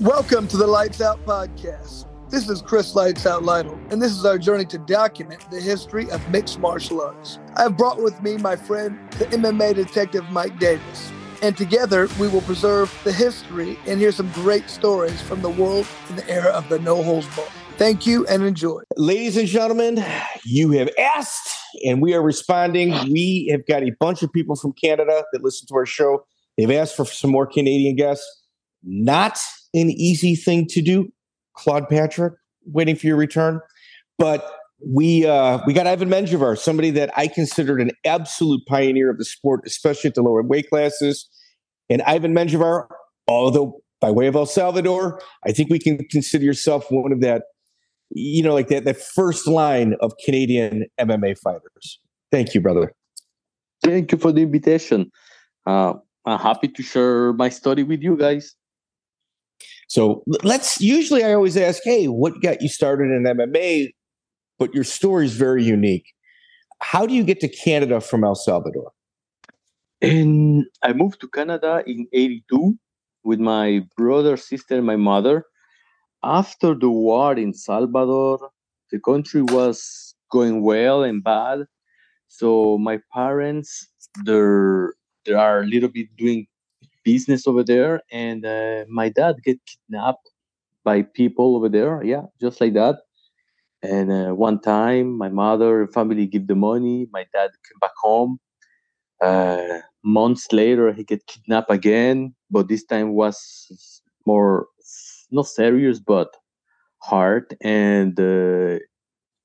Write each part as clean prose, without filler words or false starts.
Welcome to the Lights Out Podcast. This is Chris Lights Out Lytle, and this is our journey to document the history of mixed martial arts. I have brought with me my friend, the MMA detective Mike Davis, and together we will preserve the history and hear some great stories from the world in the era of the no holds barred. Thank you and enjoy. Ladies and gentlemen, you have asked, and we are responding. We have got a bunch of people from Canada that listen to our show. They've asked for some more Canadian guests. Not an easy thing to do. Claude Patrick, waiting for your return. But we got Ivan Menjivar, somebody that I considered an absolute pioneer of the sport, especially at the lower weight classes. And Ivan Menjivar, although by way of El Salvador, I think we can consider yourself one of that, you know, like that first line of Canadian MMA fighters. Thank you, brother. Thank you for the invitation. I'm happy to share my story with you guys. So usually I always ask, hey, what got you started in MMA? But your story is very unique. How do you get to Canada from El Salvador? And I moved to Canada in 1982 with my brother, sister, and my mother. After the war in Salvador, the country was going well and bad. So my parents, they are a little bit doing business over there, and my dad get kidnapped by people over there, just like that. And one time my mother and family give the money, my dad came back home. Months later he get kidnapped again, but this time was more, not serious, but hard. And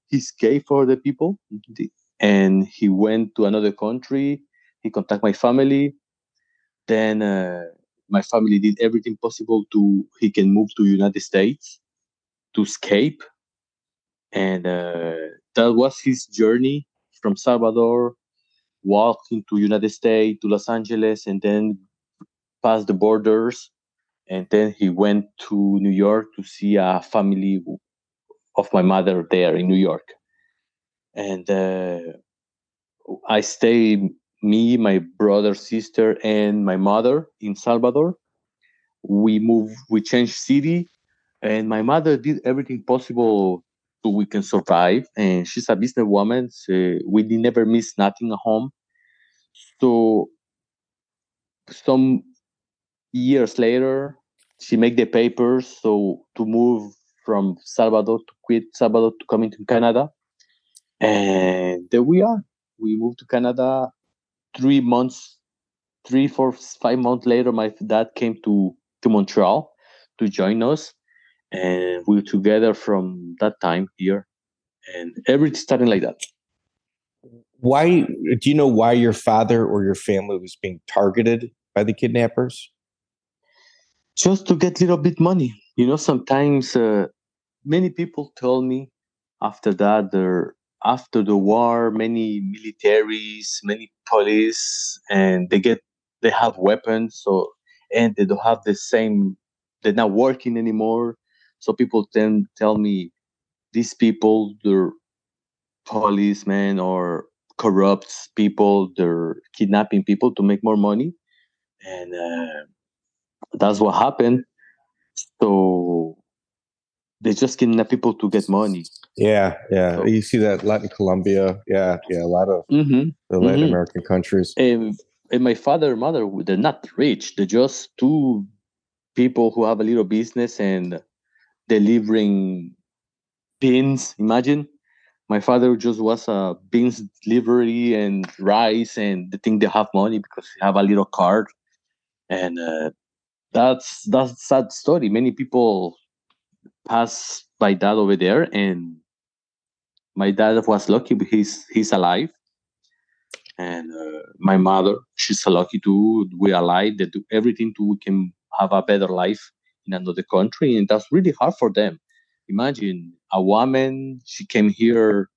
he escaped for the people, and he went to another country. He contacted my family. Then my family did everything possible he can move to United States to escape. And that was his journey from Salvador, walking to United States, to Los Angeles, and then past the borders. And then he went to New York to see a family of my mother there in New York. And I stayed, me, my brother, sister, and my mother in Salvador. We changed city, and my mother did everything possible so we can survive. And she's a businesswoman, so we never miss nothing at home. So some years later, she made the papers so to move from Salvador, to quit Salvador, to come into Canada. And there we are. We moved to Canada. 5 months later, my dad came to Montreal to join us, and we were together from that time here, and everything started like that. Why, do you know why your father or your family was being targeted by the kidnappers? Just to get a little bit money. You know, sometimes many people tell me after that after the war, many militaries, many police, and they have weapons, so, and they don't have the same, they're not working anymore. So people then tell me, these people, they're policemen or corrupt people, they're kidnapping people to make more money. And that's what happened. So they just kidnap people to get money. Yeah. So, you see that a lot in Colombia. Yeah, a lot of the Latin American countries. And my father and mother, they're not rich. They're just two people who have a little business and delivering beans. Imagine, my father just was a beans delivery and rice, and they think they have money because they have a little card. And that's sad story. Many people pass by dad over there, and my dad was lucky, he's alive, and my mother, she's lucky too, we're alive. They do everything we can have a better life in another country, and that's really hard for them. Imagine a woman, she came here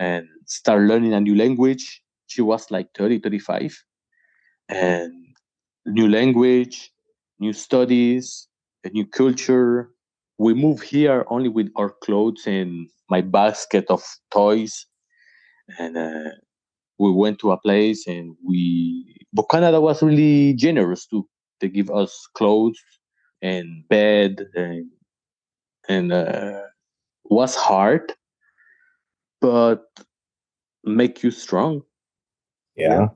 and started learning a new language. She was like 30-35, and new language, new studies, a new culture. We moved here only with our clothes and my basket of toys. And we went to a place, but Canada was really generous too. They give us clothes, and bad, and was hard, but make you strong. Yeah.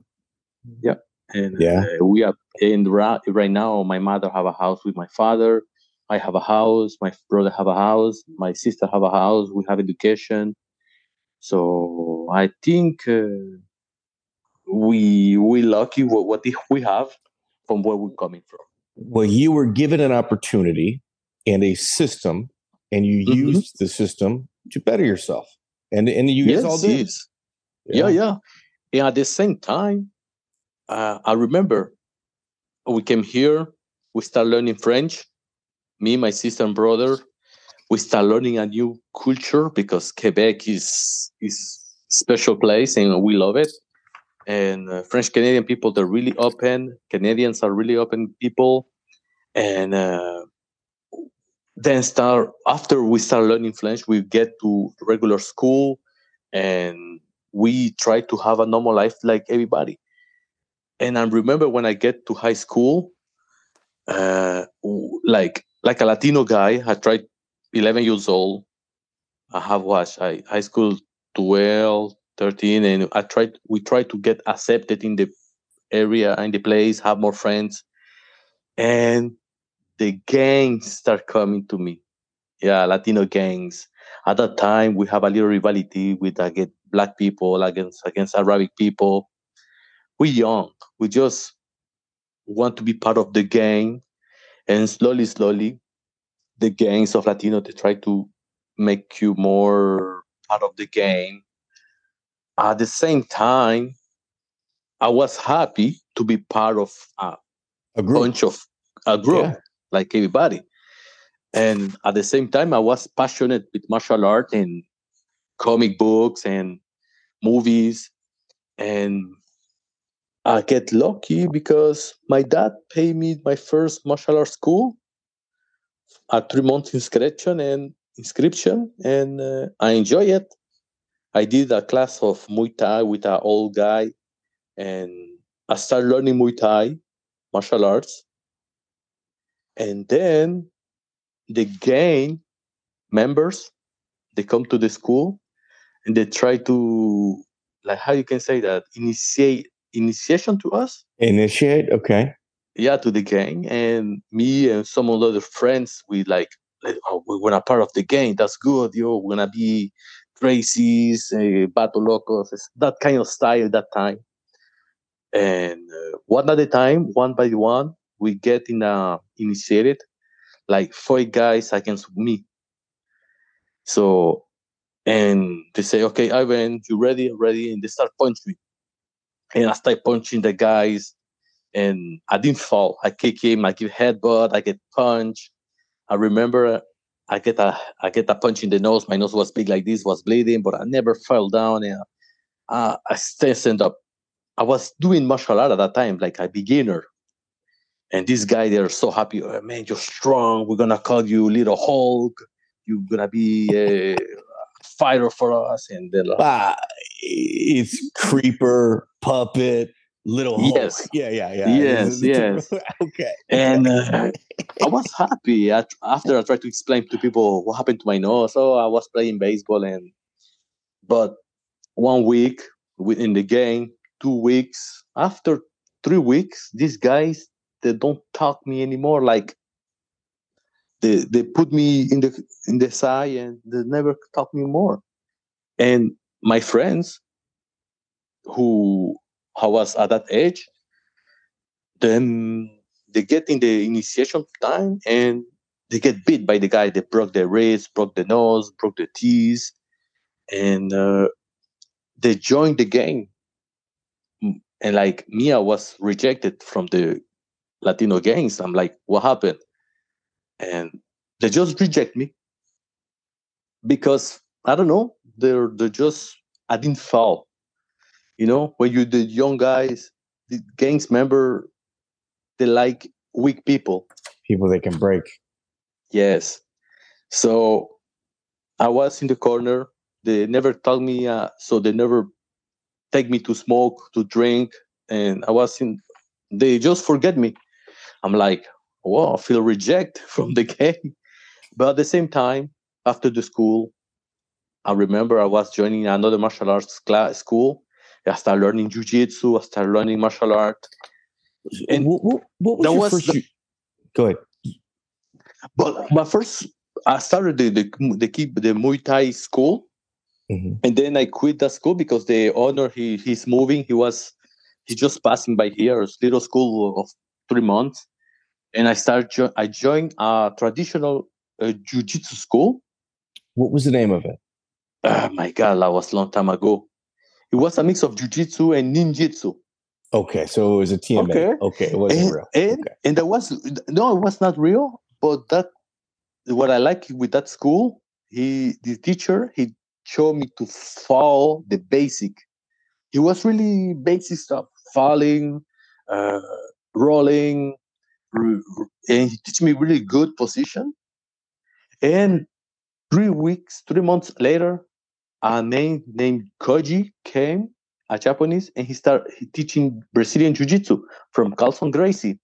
And we are in right now. My mother have a house with my father. I have a house. My brother have a house. My sister have a house. We have education. So I think we lucky what we have from where we're coming from. Well, you were given an opportunity and a system, and you used the system to better yourself. And you guys all did. Yeah. And at the same time, I remember we came here, we start learning French. Me, my sister, and brother, we start learning a new culture because Quebec is a special place and we love it. And French Canadian people, they're really open. Canadians are really open people. And then after we start learning French, we get to regular school and we try to have a normal life like everybody. And I remember when I get to high school, like a Latino guy, I tried 11 years old. I have watched high school 12, 13, and we tried to get accepted in the area, in the place, have more friends. And the gangs start coming to me. Yeah, Latino gangs. At that time, we have a little rivalry with black people against Arabic people. We're young. We just want to be part of the gang. And slowly, the gangs of Latino, they try to make you more part of the game. At the same time, I was happy to be part of a group, like everybody. And at the same time, I was passionate with martial art and comic books and movies. And I get lucky because my dad paid me my first martial arts school at 3 months inscription, and I enjoy it. I did a class of Muay Thai with an old guy, and I started learning Muay Thai, martial arts. And then the gang members, they come to the school, and they try to, like, how you can say that, initiation to us. Initiate, okay. Yeah, to the gang. And me and some of the other friends, we we're not part of the gang. That's good, yo. We're going to be crazies, bato locos, that kind of style that time. And one at a time, one by one, we get initiated, like 4 guys against me. So, and they say, okay, Ivan, you ready? Ready. And they start punching me. And I started punching the guys, and I didn't fall. I kick him, I give headbutt, I get punched. I remember I get a punch in the nose. My nose was big like this, was bleeding, but I never fell down. And I stand up. I was doing martial art at that time, like a beginner. And this guy, they're so happy. Oh, man, you're strong. We're going to call you Little Hulk. You're going to be a fighter for us. And they're like, it's Creeper, Puppet, Little Hulk. Yes. Yeah. Yes. Okay. And I was happy. After I tried to explain to people what happened to my nose. So I was playing baseball. But 1 week within the game, 2 weeks, after 3 weeks, these guys, they don't talk me anymore. Like they put me in the side and they never talk me more. And my friends, who I was at that age, then they get in the initiation time and they get beat by the guy. They broke their wrist, broke their nose, broke their teeth, and they joined the gang. And like me, I was rejected from the Latino gangs. I'm like, what happened? And they just reject me because, I don't know, they're just, I didn't fall. You know, when you're the young guys, the gangs member, they like weak people. People they can break. Yes. So I was in the corner. They never told me, so they never take me to smoke, to drink. And I was they just forget me. I'm like, well, I feel rejected from the game. But at the same time, after the school, I remember I was joining another martial arts class, school. I started learning jiu-jitsu. I started learning martial art. And what was that your was first? Go ahead. But my first, I started the Muay Thai school, mm-hmm. and then I quit that school because the owner he's moving. He's just passing by here. It's a little school of 3 months, and I joined a traditional jiu-jitsu school. What was the name of it? Oh my God, that was a long time ago. It was a mix of jiu-jitsu and ninjutsu. Okay, so it was a TMA. Okay, it wasn't real. And that was no, it was not real. But that what I like with that school, the teacher, he showed me to follow the basic. It was really basic stuff: falling, rolling, and he teach me really good position. And 3 months later, a man named Koji came, a Japanese, and he started teaching Brazilian Jiu-Jitsu from Carlson Gracie.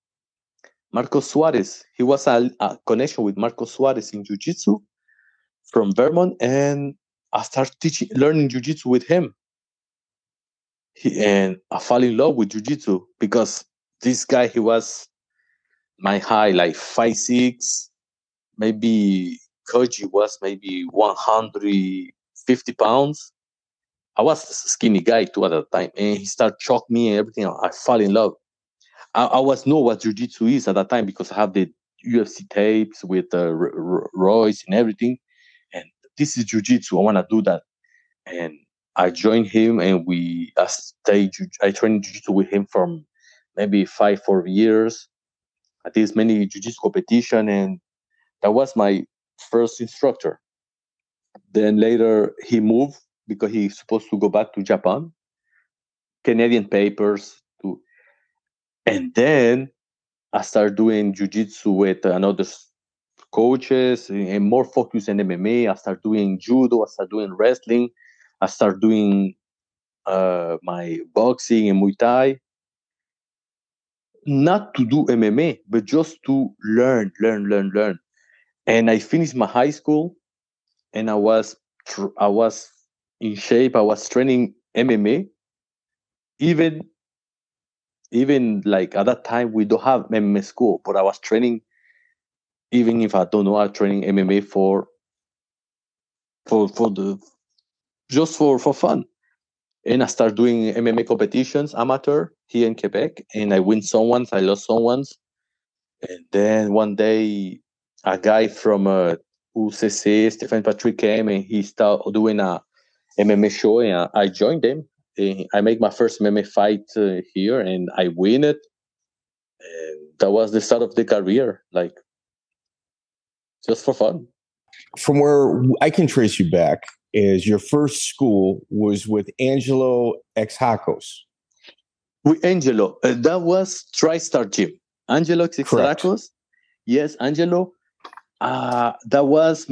Marcos Suarez, he was a connection with Marcos Suarez in Jiu-Jitsu from Vermont, and I started learning Jiu-Jitsu with him. And I fell in love with Jiu-Jitsu because this guy, he was my height, like 5'6", maybe. Koji was maybe 150 pounds. I was a skinny guy too at that time. And he started choking me and everything. I fell in love. I was know what jiu-jitsu is at that time because I have the UFC tapes with Royce and everything. And this is jiu-jitsu. I want to do that. And I joined him and I trained jiu-jitsu with him from maybe 4 years. I did many jiu-jitsu competition, and that was my first instructor. Then later he moved because he's supposed to go back to Japan, Canadian papers too. And then I started doing jiu-jitsu with another coaches and more focus on MMA. I started doing judo. I started doing wrestling. I started doing my boxing and Muay Thai. Not to do MMA, but just to learn. And I finished my high school, and I was in shape. I was training MMA. Even like at that time, we don't have MMA school, but I was training. Even if I don't know, I was training MMA for fun. And I started doing MMA competitions, amateur here in Quebec, and I win some ones, I lost some ones, and then one day, a guy from UCC, Stephane Patry, came and he started doing a MMA show, and I joined him. I made my first MMA fight here, and I win it. And that was the start of the career, like just for fun. From where I can trace you back, is your first school was with Angelo Hakos. With Angelo, that was TriStar Gym. Angelo Hakos. Yes, Angelo. That was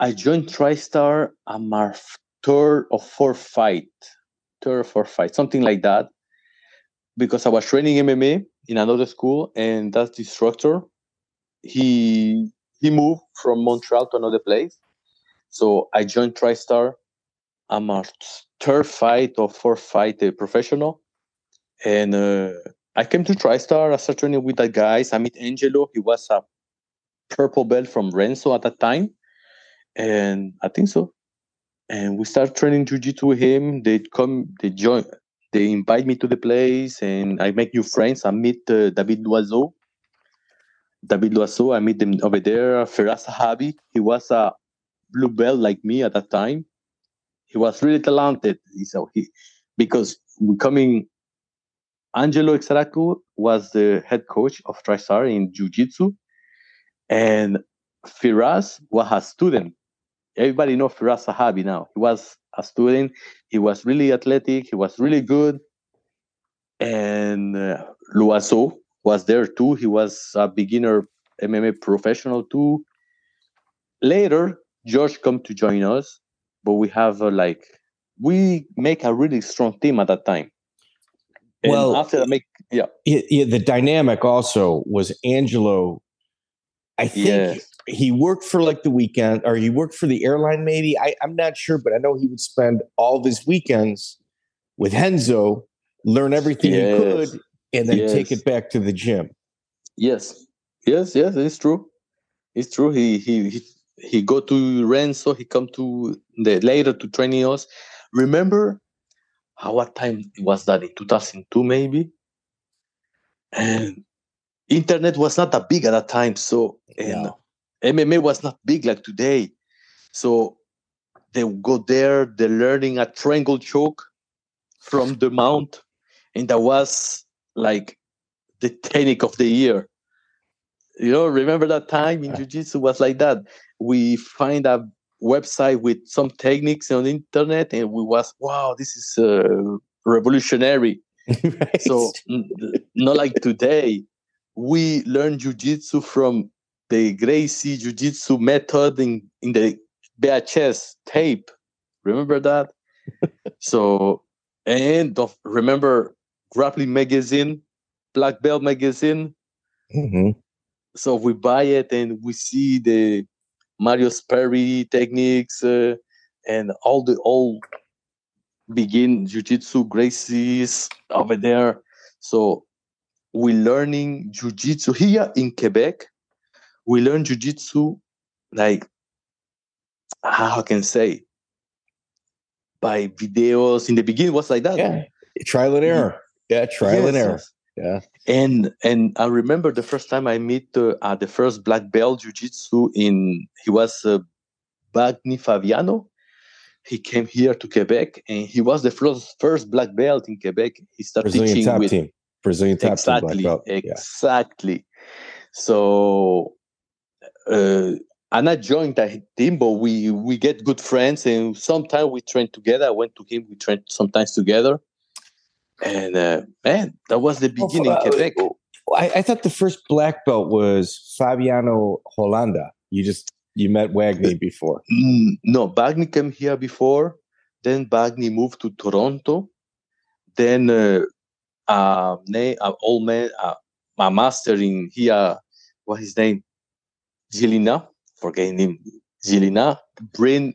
I joined TriStar on my third or fourth fight, something like that, because I was training MMA in another school, and that instructor, he moved from Montreal to another place, so I joined TriStar on my third fight or fourth fight, a professional, and I came to TriStar. I started training with the guys. I met Angelo. He was a purple belt from Renzo at that time. And I think so. And we started training jiu-jitsu with him. They invite me to the place, and I make new friends. I meet David Loiseau. I meet him over there. Firas Zahabi. He was a blue belt like me at that time. He was really talented. So because we coming. Angelo Hakos was the head coach of TriStar in Jiu-Jitsu, and Firas was a student. Everybody knows Firas Zahabi now. He was a student. He was really athletic. He was really good. And Loiseau was there too. He was a beginner MMA professional too. Later, George come to join us, but we have we make a really strong team at that time. And well, after that, the dynamic also was Angelo. I think he worked for like the weekend, or he worked for the airline, maybe. I'm not sure, but I know he would spend all of his weekends with Renzo, learn everything he could, and then take it back to the gym. Yes, it's true. It's true. He go to Renzo. He come to later to training us. Remember, what time was that? In 2002, maybe. And internet was not that big at that time, so MMA was not big like today. So they go there. They're learning a triangle choke from the mount, and that was like the technique of the year. You know, remember that time in jiu-jitsu was like that. We find a website with some techniques on the internet, and we was, wow, this is revolutionary. Right. So not like today. We learn jiu-jitsu from the Gracie jiu-jitsu method in the VHS tape. Remember that? So, and remember Grappling Magazine, Black Belt Magazine. Mm-hmm. So we buy it and we see the Marius Perry techniques and all the old begin jiu-jitsu Gracies over there. So we're learning jiu-jitsu here in Quebec. We learn jiu-jitsu like, how I can say, by videos. In the beginning, it was like that. Yeah. Trial and error. Yeah, trial and error. Yeah, and I remember the first time I meet the first black belt jiu-jitsu he was Wagnney Fabiano. He came here to Quebec and he was the first black belt in Quebec. He started Brazilian teaching with team. Brazilian top team black belt. Exactly. So I'm not joined that team, but we get good friends and sometimes we train together. I went to him. We train sometimes together. And that was the beginning in Quebec. I thought the first black belt was Fabiano Holanda. You met Wagnney before. No, Wagnney came here before. Then Wagnney moved to Toronto. Then old man, my master in here, what's his name? Gilina, forgetting him. Gilina, bring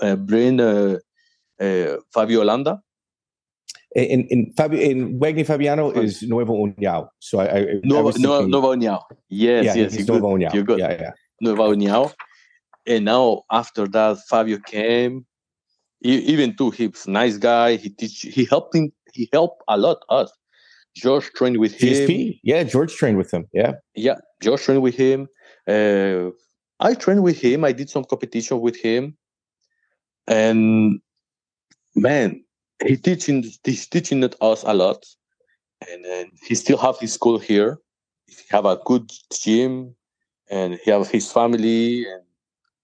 Fabio Holanda. And Wagnney Fabiano is Nova União. So Nova União. Yes. You're good. Nova União. You're good. Yeah. Nova União. And now after that, Fabio came. Even too, he's a nice guy. He helped a lot us. George trained with him. GSP? Yeah, George trained with him. Yeah, George trained with him. I trained with him. I did some competition with him. And man, he's teaching us a lot, and he still have his school here. He have a good gym, and he have his family. And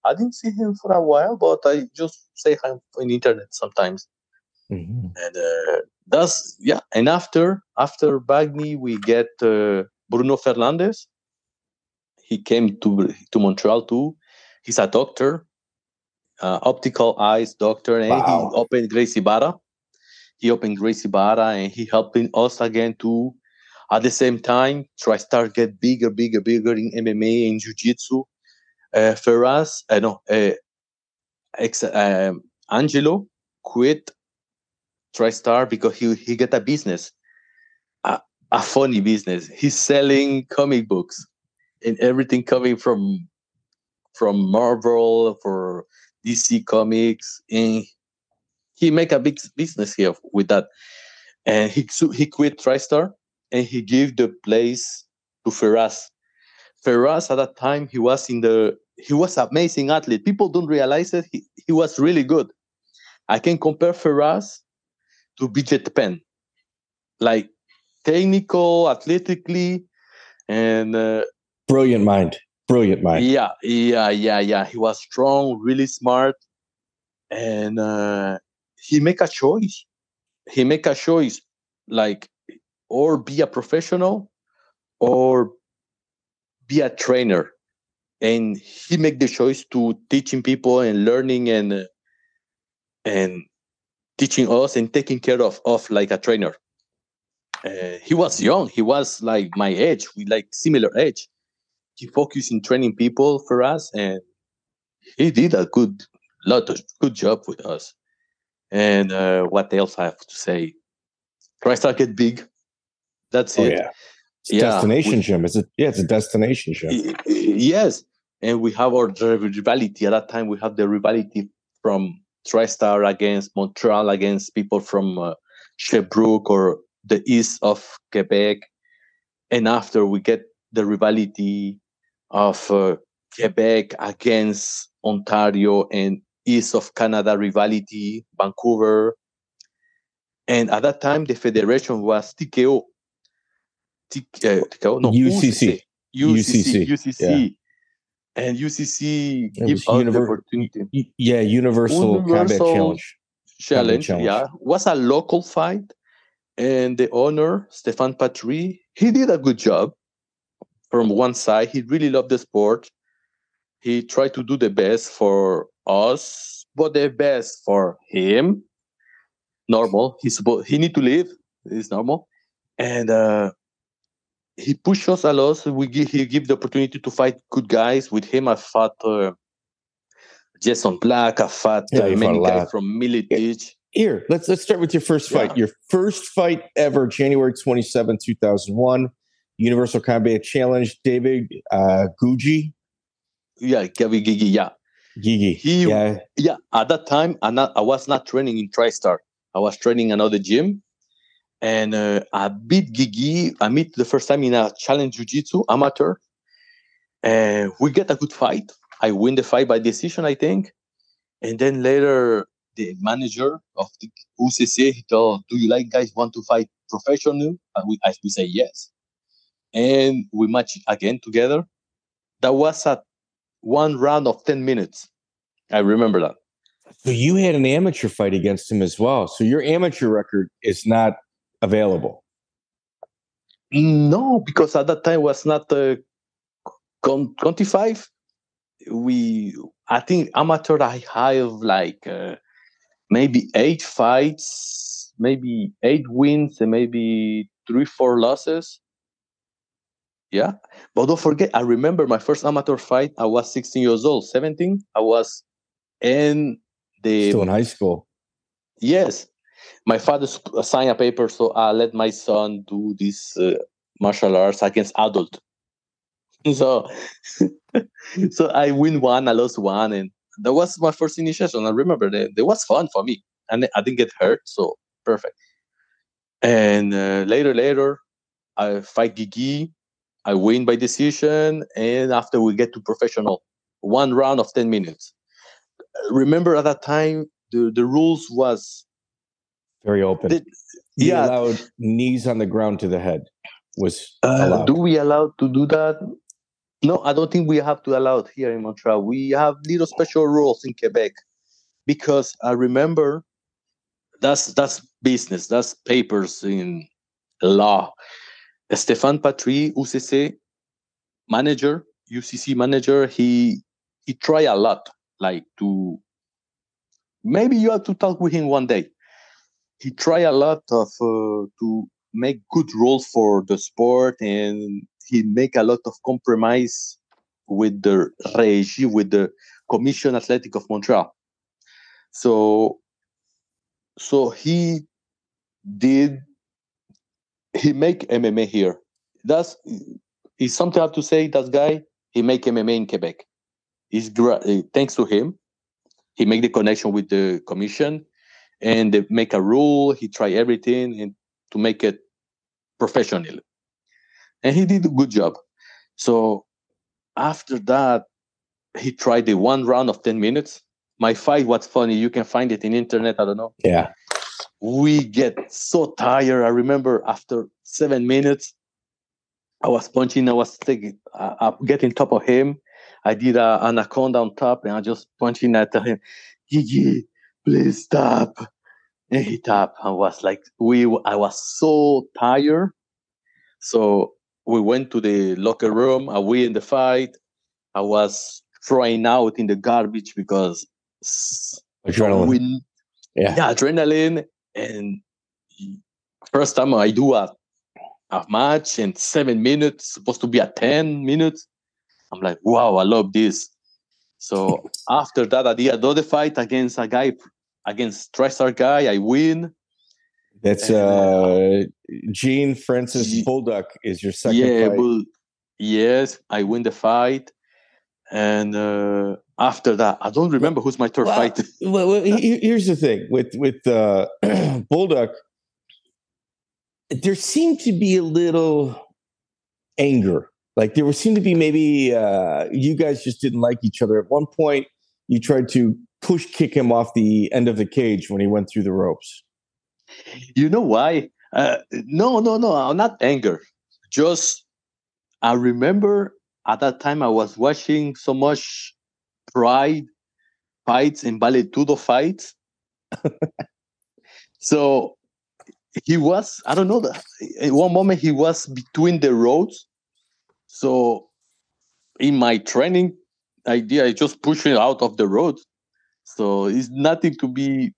I didn't see him for a while, but I just say hi on the internet sometimes. Mm-hmm. And that's And after Wagnney, we get Bruno Fernandes. He came to Montreal too. He's a doctor, optical eyes doctor, and he opened Gracie Barra. He opened Gracie Barra and he helping us again too. At the same time, TriStar get bigger in MMA and jiu-jitsu. Firas, Angelo quit TriStar because he get a business, a funny business. He's selling comic books and everything coming from Marvel, for DC Comics, and he make a big business here with that. And he quit TriStar and he gave the place to Firas. Firas at that time, he was an amazing athlete. People don't realize it. He was really good. I can compare Firas to BJ Penn. Like technical, athletically, and brilliant mind. Yeah. He was strong, really smart. And He make a choice, like, or be a professional, or be a trainer. And he make the choice to teaching people and learning and teaching us and taking care of like a trainer. He was young. He was like my age. We like similar age. He focused in training people for us, and he did a good job with us. And what else I have to say? TriStar get big. That's it. Yeah. It's a destination gym. It's a destination gym. Yes. And we have our rivalry. At that time, we had the rivalry from TriStar against Montreal, against people from Sherbrooke or the east of Quebec. And after, we get the rivalry of Quebec against Ontario and east of Canada rivalry, Vancouver. And at that time, the federation was TKO. UCC. And UCC gives us the opportunity. Yeah, Universal Combat Challenge. Yeah. Was a local fight. And the owner, Stephane Patry, he did a good job from one side. He really loved the sport. He tried to do the best for us, but the best for him. Normal. He need to live. It's normal. And he pushed us a lot. He give the opportunity to fight good guys. With him, I fought Jason Black. I fought many guys from Miletich. Here, let's start with your first fight. Your first fight ever, January 27, 2001, Universal Combat Challenge, David Guigui. Yeah, Guigui, yeah. Guigui. At that time, I was not training in TriStar. I was training another gym. And I beat Guigui. I meet the first time in a challenge jiu-jitsu amateur. And we get a good fight. I win the fight by decision, I think. And then later, the manager of the UCC, he told, do you like guys want to fight professionally? And we say yes. And we match again together. That was a one round of 10 minutes. I remember that. So you had an amateur fight against him as well. So your amateur record is not available? No, because at that time was not 25. I think amateur I have like maybe 8 fights, maybe 8 wins, and maybe 3-4 losses. Yeah, but don't forget, I remember my first amateur fight. I was 16 years old, 17. I was still in high school. Yes. My father signed a paper, so I let my son do this martial arts against adult. So I win one, I lost one, and that was my first initiation. I remember that it was fun for me, and I didn't get hurt, so perfect. And later, I fight Guigui. I win by decision, and after we get to professional, one round of 10 minutes. Remember at that time, the rules was very open. He allowed knees on the ground to the head. Was allowed. Do we allowed to do that? No, I don't think we have to allow it here in Montreal. We have little special rules in Quebec because I remember that's business, that's papers in law. Stephane Patry, UCC manager, he tried a lot. Like to maybe you have to talk with him one day. He tried a lot of to make good rules for the sport, and he make a lot of compromise with the RAEG, with the Commission Athletic of Montreal. So he make MMA here. That's is something I have to say. That guy, he make MMA in Quebec. Is thanks to him, he make the connection with the commission. And they make a rule. He tried everything and to make it professional, and he did a good job. So after that, he tried the one round of 10 minutes. My fight was funny. You can find it in internet. I don't know. Yeah, we get so tired. I remember after 7 minutes, I was punching. I was taking. I getting top of him. I did an anaconda on top, and I just punching at him. Gigi. Please stop. And he tapped. I was like, I was so tired. So we went to the locker room. I win the fight. I was throwing out in the garbage because adrenaline. Adrenaline. And first time I do a a match in 7 minutes, supposed to be at 10 minutes. I'm like, wow, I love this. So after that, I did another fight against a guy, against TriStar guy. I win. That's Jean Francois Bolduc is your second fight. Yes, I win the fight. And after that, I don't remember who's my third fight. Well, here's the thing. With Bolduc, there seemed to be a little anger. Like there seemed to be maybe you guys just didn't like each other. At one point, you tried to push-kick him off the end of the cage when he went through the ropes. You know why? No, not anger. Just I remember at that time I was watching so much Pride fights and Valetudo fights. So he was, I don't know, at one moment he was between the roads. So in my training idea, I just pushed him out of the road. So it's nothing to be...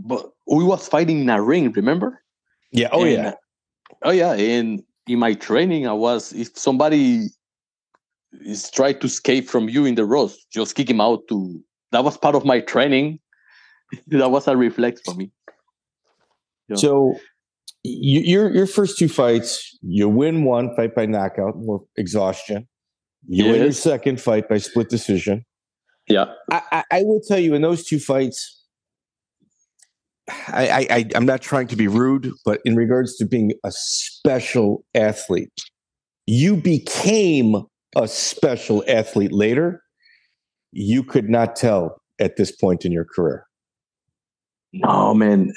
But we was fighting in a ring, remember? Yeah. Oh, yeah. And in my training, I was, if somebody is trying to escape from you in the ropes, just kick him out. That was part of my training. That was a reflex for me. Yeah. So your first two fights, you win one fight by knockout or exhaustion. You win your second fight by split decision. Yeah. I will tell you, in those two fights, I'm not trying to be rude, but in regards to being a special athlete, you became a special athlete later. You could not tell at this point in your career. No, man.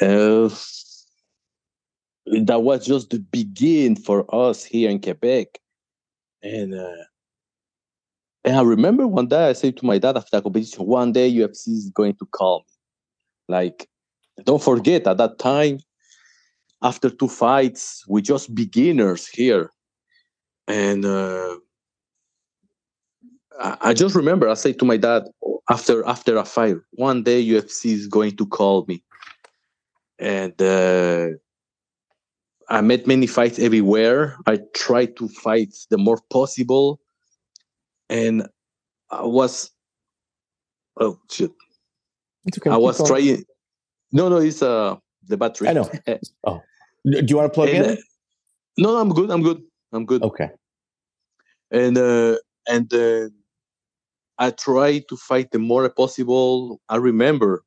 That was just the beginning for us here in Quebec. And I remember one day I said to my dad after the competition, one day UFC is going to call me. Like, don't forget, at that time, after two fights, we're just beginners here. And I just remember, I said to my dad, after a fight, one day UFC is going to call me. And I made many fights everywhere. I tried to fight the more possible. And I was... Oh, shit. It's okay. I was trying... No, it's the battery. I know. Oh, do you want to plug in? No, I'm good. Okay. And I try to fight the more possible. I remember,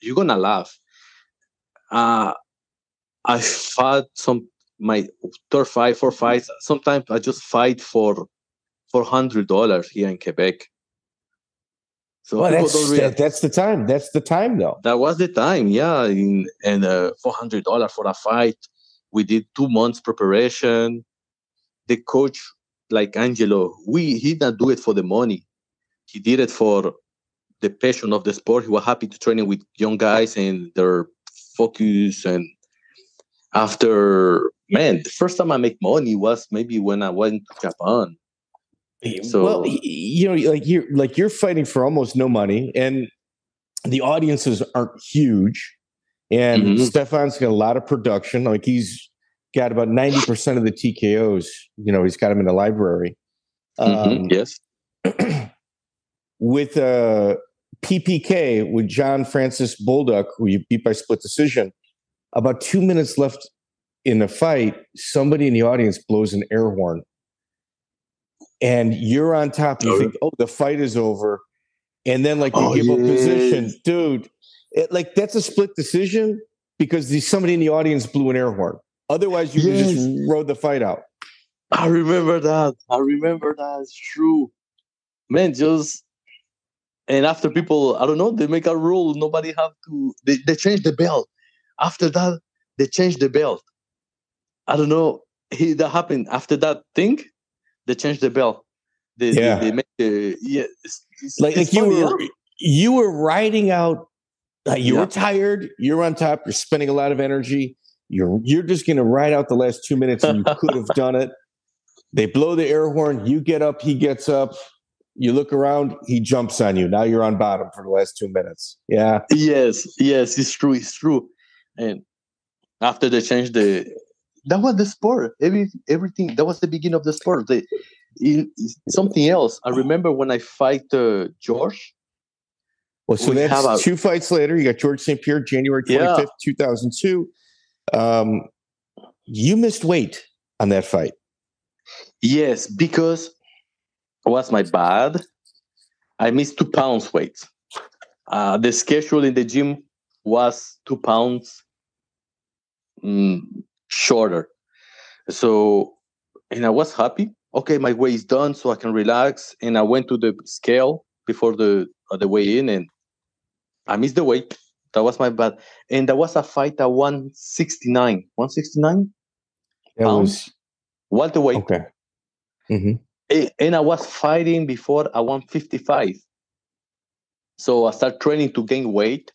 you're gonna laugh. I fought my third fight, four fights. Sometimes I just fight for $400 here in Quebec. So that's the time. That's the time, though. That was the time, yeah. And $400 for a fight. We did 2 months preparation. The coach, like Angelo, he didn't do it for the money. He did it for the passion of the sport. He was happy to train with young guys and their focus. And after, man, the first time I make money was maybe when I went to Japan. So, well, you know, like you're fighting for almost no money, and the audiences aren't huge. And Stephane's got a lot of production. Like he's got about 90% of the TKOs. You know, he's got them in the library. Yes. With PPK with Jean Francois Bolduc, who you beat by split decision, about 2 minutes left in the fight, somebody in the audience blows an air horn. And you're on top. You think, oh, the fight is over. And then, like, you give up position. Dude, that's a split decision because somebody in the audience blew an air horn. Otherwise, you could just rode the fight out. I remember that. It's true. Man, and after people, I don't know, they make a rule. Nobody have to. They change the belt. After that, they change the belt. I don't know. That happened after that thing. They changed the belt. They made the it's like you were riding out. You were tired. You're on top. You're spending a lot of energy. You're just going to ride out the last 2 minutes, and you could have done it. They blow the air horn. You get up. He gets up. You look around. He jumps on you. Now you're on bottom for the last 2 minutes. Yeah. Yes. It's true. And after they changed the that was the sport. Everything that was the beginning of the sport. Something else. I remember when I fight George. Well, so that's two fights later. You got Georges St-Pierre, January 25th, 2002. You missed weight on that fight. Yes, because it was my bad. I missed 2 pounds weight. The schedule in the gym was 2 pounds shorter. So, and I was happy. Okay, my weigh is done, so I can relax. And I went to the scale before the weigh in, and I missed the weight. That was my bad. And there was a fight at 169 pounds. Welterweight. Okay. Mm-hmm. And I was fighting before at 155. So I started training to gain weight.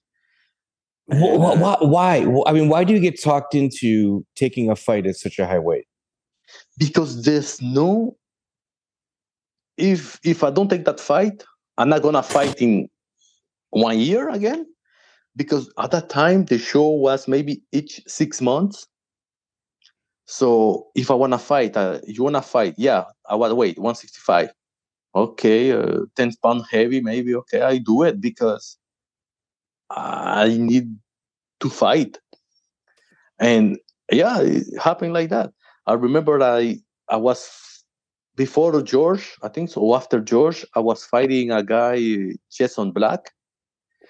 Why? I mean, why do you get talked into taking a fight at such a high weight? Because there's no... If I don't take that fight, I'm not going to fight in 1 year again. Because at that time, the show was maybe each 6 months. So if I want to fight, you want to fight? Yeah, I want to wait, 165. Okay, 10 pound heavy maybe. Okay, I do it because I need to fight. And yeah, it happened like that. I remember I was, before George, I think so, after George, I was fighting a guy, Jason Black.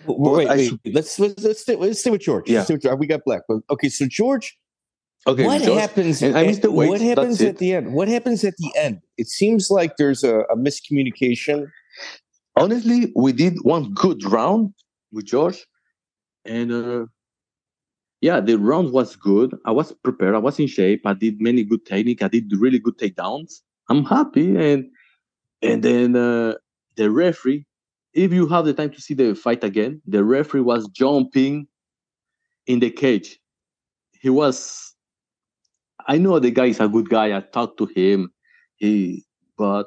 Wait. Let's stay with George. Yeah. We got Black. Okay, so George... Okay, what happens? And I missed the weight. What happens at the end? What happens at the end? It seems like there's a miscommunication. Honestly, we did one good round with George, and the round was good. I was prepared. I was in shape. I did many good techniques. I did really good takedowns. I'm happy, and then the referee. If you have the time to see the fight again, the referee was jumping in the cage. He was. I know the guy is a good guy. I talked to him. But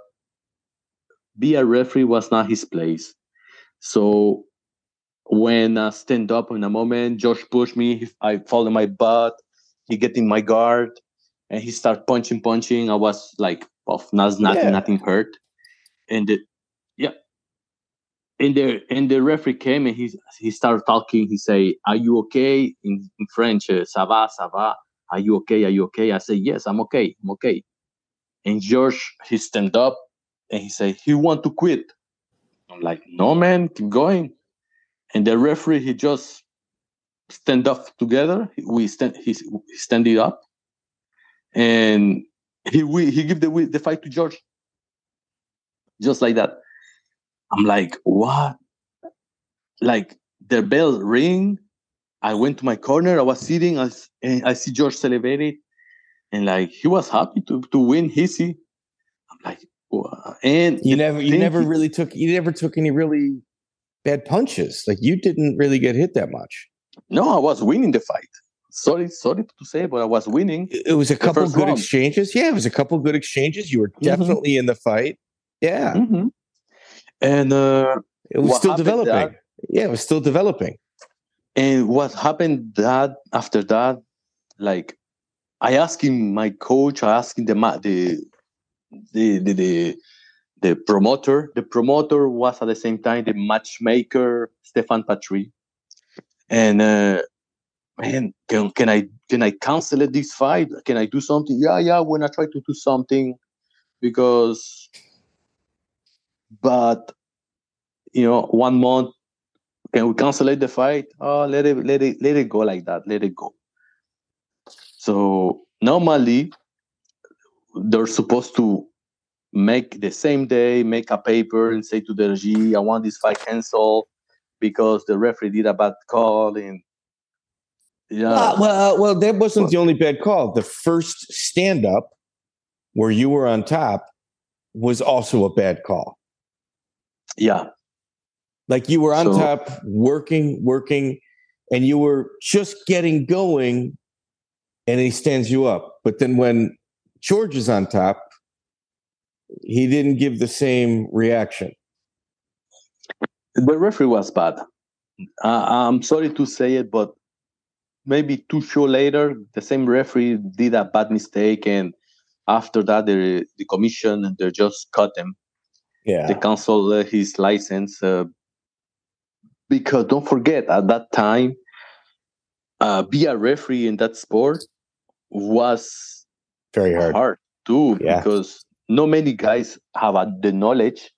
be a referee was not his place. So when I stand up in a moment, George pushed me. I fall on my butt. He get in my guard. And he start punching. I was like, oh, nothing hurt. And the referee came and he started talking. He say, are you okay? In French, ça va, ça va. Are you okay? Are you okay? I say, yes, I'm okay. I'm okay. And George, he stand up and he said, he want to quit. I'm like, no, man, keep going. And the referee, he just stand up together. He stand it up. And he give the fight to George. Just like that. I'm like, what? Like the bell ring. I went to my corner. I was sitting, and I see George celebrated, and like he was happy to win. I'm like, wow. And you never took any really bad punches. Like you didn't really get hit that much. No, I was winning the fight. Sorry to say, but I was winning. It was a couple good exchanges. Yeah, it was a couple good exchanges. You were definitely in the fight. Yeah, and it was still developing. Yeah, it was still developing. And what happened after that, like I asked him, my coach, I asked him the promoter. The promoter was at the same time the matchmaker, Stephane Patry. And man, can I cancel this fight? Can I do something? Yeah. When I try to do something, but 1 month. Can we cancel the fight? Oh, let it go like that. Let it go. So normally they're supposed to make the same day, make a paper and say to the referee, I want this fight canceled because the referee did a bad call. And well, that wasn't the only bad call. The first stand up where you were on top was also a bad call. Yeah. Like you were on top, working, and you were just getting going, and he stands you up. But then when George is on top, he didn't give the same reaction. The referee was bad. I'm sorry to say it, but maybe two shows later, the same referee did a bad mistake, and after that, the commission, they just cut him. Yeah. They canceled his license because don't forget, at that time, be a referee in that sport was very hard too, because not many guys have the knowledge.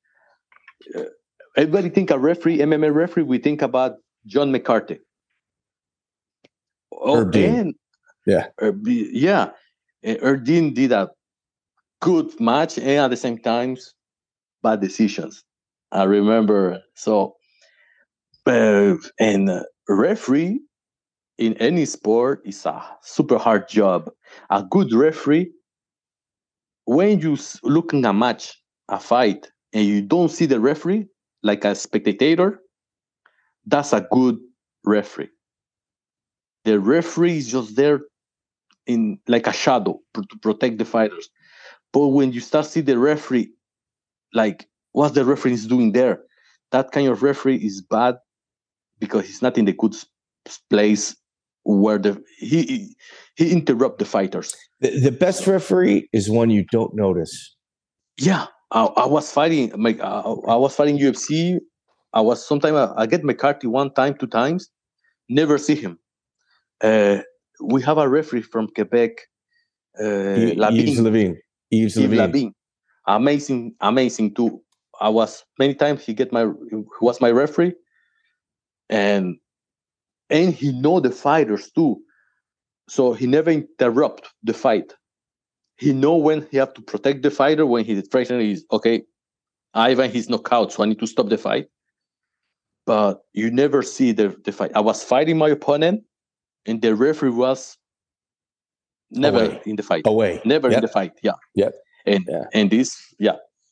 Everybody think a referee, MMA referee, we think about John McCarthy. Oh, Erdine. Erdine did a good match and at the same time, bad decisions. I remember. So, and referee in any sport is a super hard job. A good referee, when you looking at a match, a fight, and you don't see the referee like a spectator, that's a good referee. The referee is just there in like a shadow to protect the fighters. But when you start see the referee, like what the referee is doing there, that kind of referee is bad because he's not in the good place where he interrupt the fighters. The best referee is one you don't notice. Yeah, I was fighting. I was fighting UFC. I was I get McCarthy one time, two times, never see him. We have a referee from Quebec, Yves Levine. Amazing too. I was many times he was my referee, and he know the fighters too, so he never interrupt the fight. He know when he have to protect the fighter, when his threatening is okay, Ivan he's knockout, so I need to stop the fight. But you never see the fight. I was fighting my opponent, and the referee was never in the fight. Away. Never in the fight. Yeah. Yep. And this,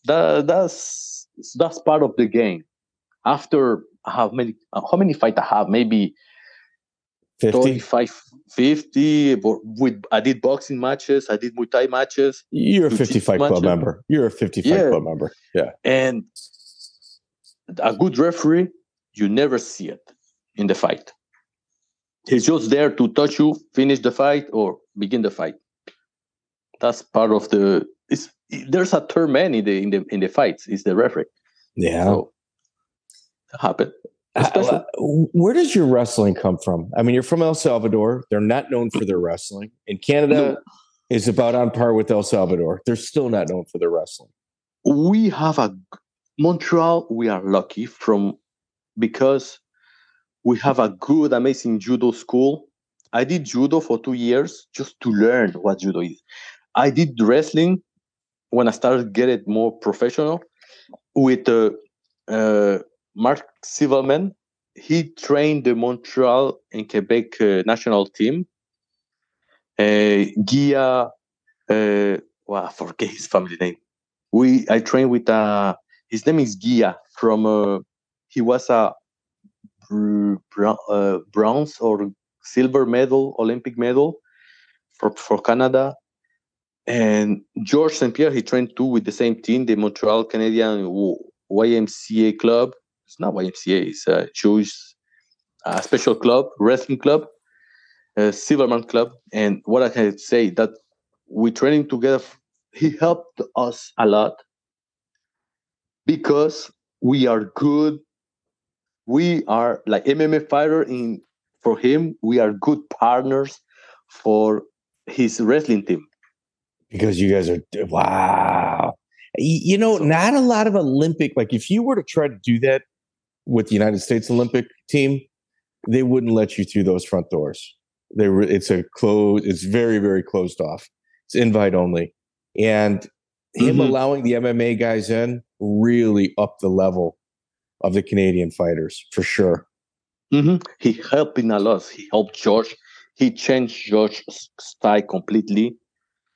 that's part of the game. After how many fights I have? Maybe 50? 35, 50. I did boxing matches. I did Muay Thai matches. You're a 50 fight club member. Yeah. And a good referee, you never see it in the fight. He's just there to touch you, finish the fight, or begin the fight. That's part of the. There's a third man in the fights. It's the referee. Yeah, so, it happened. Where does your wrestling come from? I mean, you're from El Salvador. They're not known for their wrestling. And Canada is about on par with El Salvador. They're still not known for their wrestling. We have Montreal. We are lucky because we have a good, amazing judo school. I did judo for 2 years just to learn what judo is. I did wrestling when I started getting more professional with Mark Silverman. He trained the Montreal and Quebec national team. Gia, I forget his family name. I trained with his name is Gia from. He was a bronze or silver medal, Olympic medal for Canada. And Georges St-Pierre, he trained too with the same team, the Montreal Canadian YMCA club. It's not YMCA, it's a Jewish special club, wrestling club, Silverman club. And what I can say that we training together, he helped us a lot because we are good. We are like MMA fighter for him. We are good partners for his wrestling team. Because you guys are, wow. You know, not a lot of Olympic, like if you were to try to do that with the United States Olympic team, they wouldn't let you through those front doors. It's very, very closed off. It's invite only. And him allowing the MMA guys in really upped the level of the Canadian fighters, for sure. Mm-hmm. He helped in a lot. He helped George. He changed George's style completely.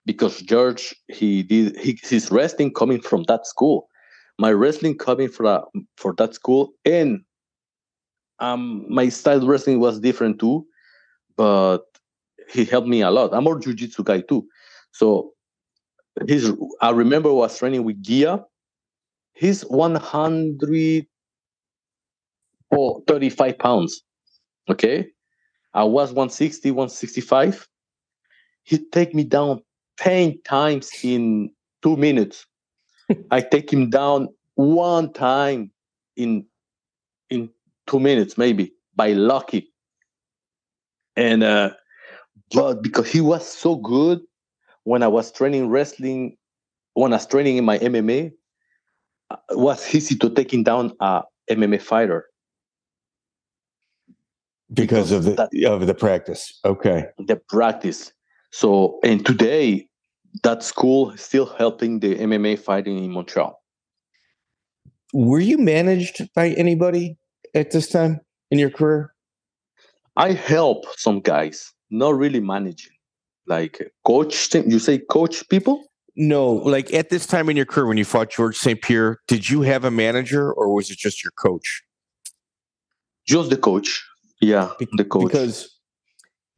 Because George, his wrestling coming from that school, my wrestling coming for that school, and my style wrestling was different too, but he helped me a lot. I'm more jiu-jitsu guy too, so I remember I was training with Gia. He's 135 pounds, okay, I was 160, 165. He take me down 10 times in 2 minutes. I take him down one time in 2 minutes, maybe, by lucky. And but because he was so good when I was training wrestling, when I was training in my MMA, it was easy to take him down a MMA fighter. Because of the practice. Okay. The practice. So, and today, that school is still helping the MMA fighting in Montreal. Were you managed by anybody at this time in your career? I help some guys, not really managing. Like coach, you say coach people? No, like at this time in your career when you fought Georges St-Pierre, did you have a manager or was it just your coach? Just the coach. Yeah, the coach. Because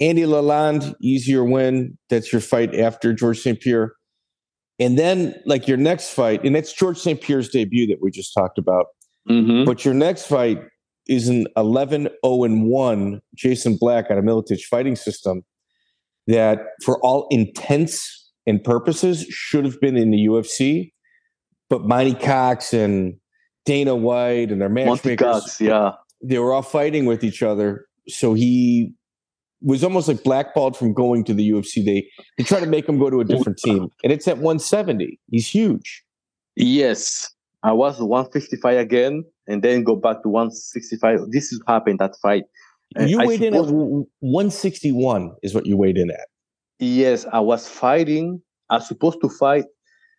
Andy Lalonde, easier win. That's your fight after Georges St-Pierre. And then, like, your next fight, and that's Georges St-Pierre's debut that we just talked about. Mm-hmm. But your next fight is an 11-0-1 Jason Black on a Miletich fighting system that, for all intents and purposes, should have been in the UFC. But Monty Cox and Dana White and their matchmakers, Monty Cox, yeah, they were all fighting with each other. So he was almost like blackballed from going to the UFC. They try to make him go to a different team. And it's at 170. He's huge. Yes. I was 155 again and then go back to 165. This is happened, that fight. You weighed in at 161 is what you weighed in at. Yes. I was fighting. I was supposed to fight.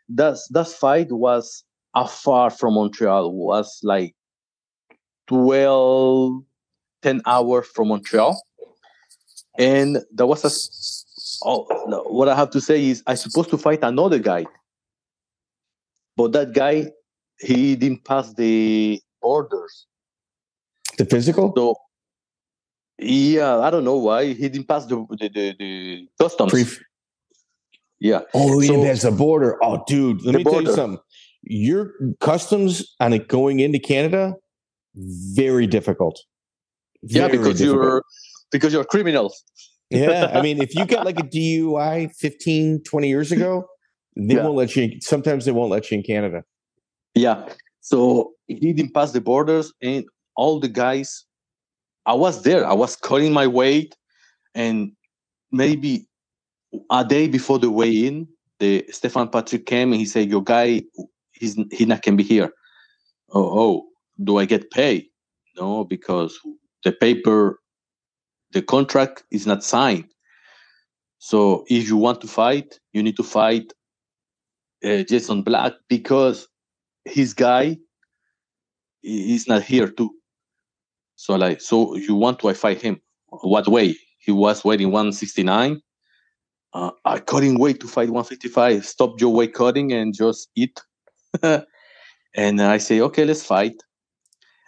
That fight was afar from Montreal. It was like 10 hours from Montreal. And there was what I have to say is I supposed to fight another guy, but that guy, he didn't pass the orders. The physical? So, yeah, I don't know why. He didn't pass the customs. Yeah. Oh, he didn't pass the border. Oh, dude, let me tell you something. Your customs on it going into Canada, very difficult. Very difficult. Because you're criminals. Yeah. I mean, if you get like a DUI 15, 20 years ago, they won't let you in. Sometimes they won't let you in Canada. Yeah. So he didn't pass the borders and all the guys, I was there. I was cutting my weight and maybe a day before the weigh-in, the Stephane Patry came and he said, your guy, he not can be here. Oh, do I get paid? No, because the paper... The contract is not signed. So if you want to fight, you need to fight Jason Black because his guy is not here too. So like, so you want to fight him? What way? He was weighing 169. I cutting weight to fight 155. Stop your weight cutting and just eat. And I say, okay, let's fight.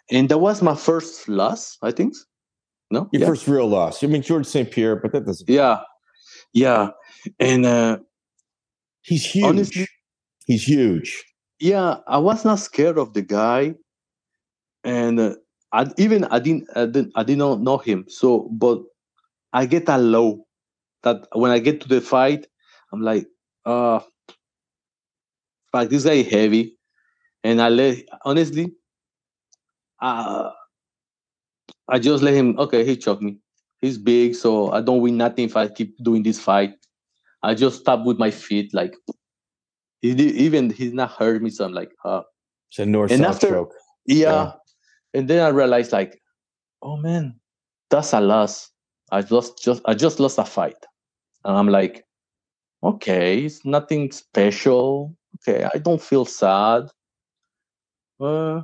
And that was my first loss, I think. No? Your first real loss. I mean, Georges St-Pierre, but that doesn't. Yeah, yeah, and he's huge. Honestly, he's huge. Yeah, I was not scared of the guy, and I did not know him. So, but I get a low that when I get to the fight, I'm like this guy is heavy, and I just let him, okay, he choked me. He's big, so I don't win nothing if I keep doing this fight. I just tap with my feet, like, he's not hurt me, so I'm like, It's a north-south choke. Yeah. And then I realized, like, oh, man, that's a loss. I just lost a fight. And I'm like, okay, it's nothing special. Okay, I don't feel sad. Okay,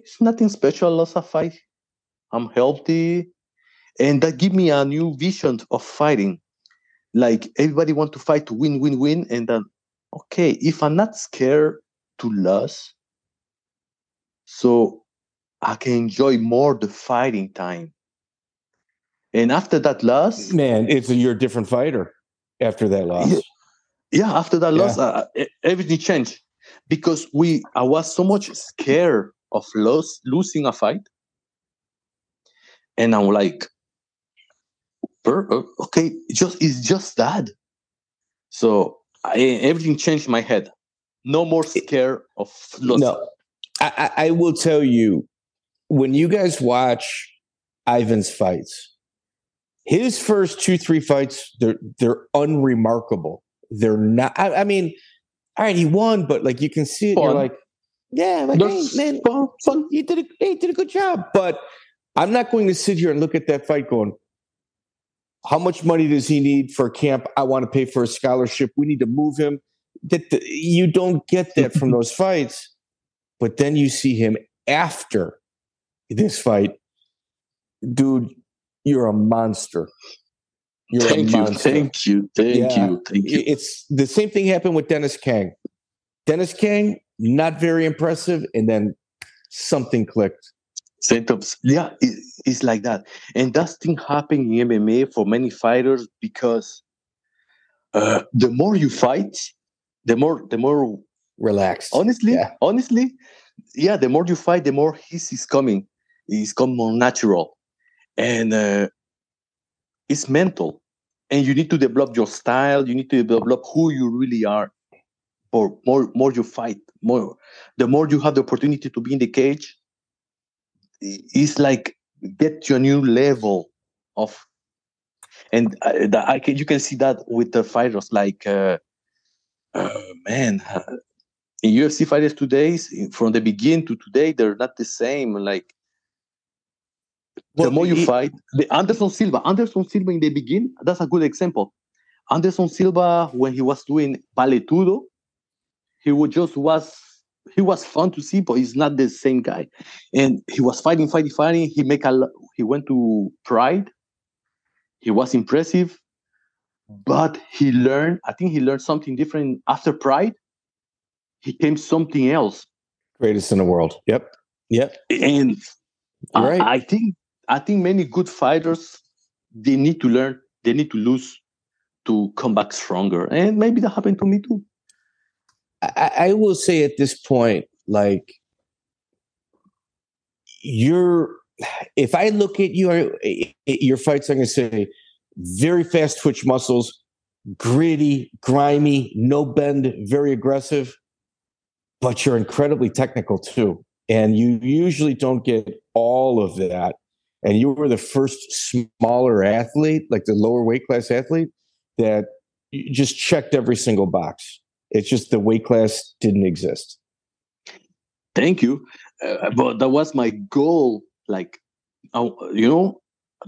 it's nothing special, lost a fight. I'm healthy, and that give me a new vision of fighting. Like everybody want to fight to win, and then okay, if I'm not scared to lose, so I can enjoy more the fighting time. And after that loss, man, you're a different fighter after that loss. Yeah, after that loss, everything changed because I was so much scared of losing a fight. And I'm like, okay, it's just that. So everything changed in my head. No more scare of losing. No, I will tell you, when you guys watch Ivan's fights, his first 2-3 fights, they're unremarkable. They're not. I mean, all right, he won, but like you can see it, you're like, yeah, like, hey, man, he did a good job. But I'm not going to sit here and look at that fight going, how much money does he need for camp? I want to pay for a scholarship. We need to move him. You don't get that from those fights. But then you see him after this fight. Dude, you're a monster. Thank you. It's the same thing happened with Dennis Kang. Dennis Kang, not very impressive. And then something clicked. Yeah, it's like that. And that thing happened in MMA for many fighters because the more you fight, the more relaxed. Honestly, the more you fight, the more his is coming. It's come more natural. And it's mental. And you need to develop your style. You need to develop who you really are. Or more you fight, more the more you have the opportunity to be in the cage. It's like get to a new level of, and you can see that with the fighters like in UFC fighters today, from the beginning to today, they're not the same. Like the more you fight, the Anderson Silva in the beginning, that's a good example. Anderson Silva, when he was doing paletudo, he was fun to see, but he's not the same guy. And he was fighting. He went to Pride. He was impressive, but he learned. I think he learned something different after Pride. He came something else. Greatest in the world. Yep. And right. I think many good fighters, they need to learn. They need to lose to come back stronger. And maybe that happened to me too. I will say at this point, like, if I look at your fights, I'm going to say very fast twitch muscles, gritty, grimy, no bend, very aggressive, but you're incredibly technical too. And you usually don't get all of that. And you were the first smaller athlete, like the lower weight class athlete, that just checked every single box. It's just the weight class didn't exist. Thank you. But that was my goal. Like, that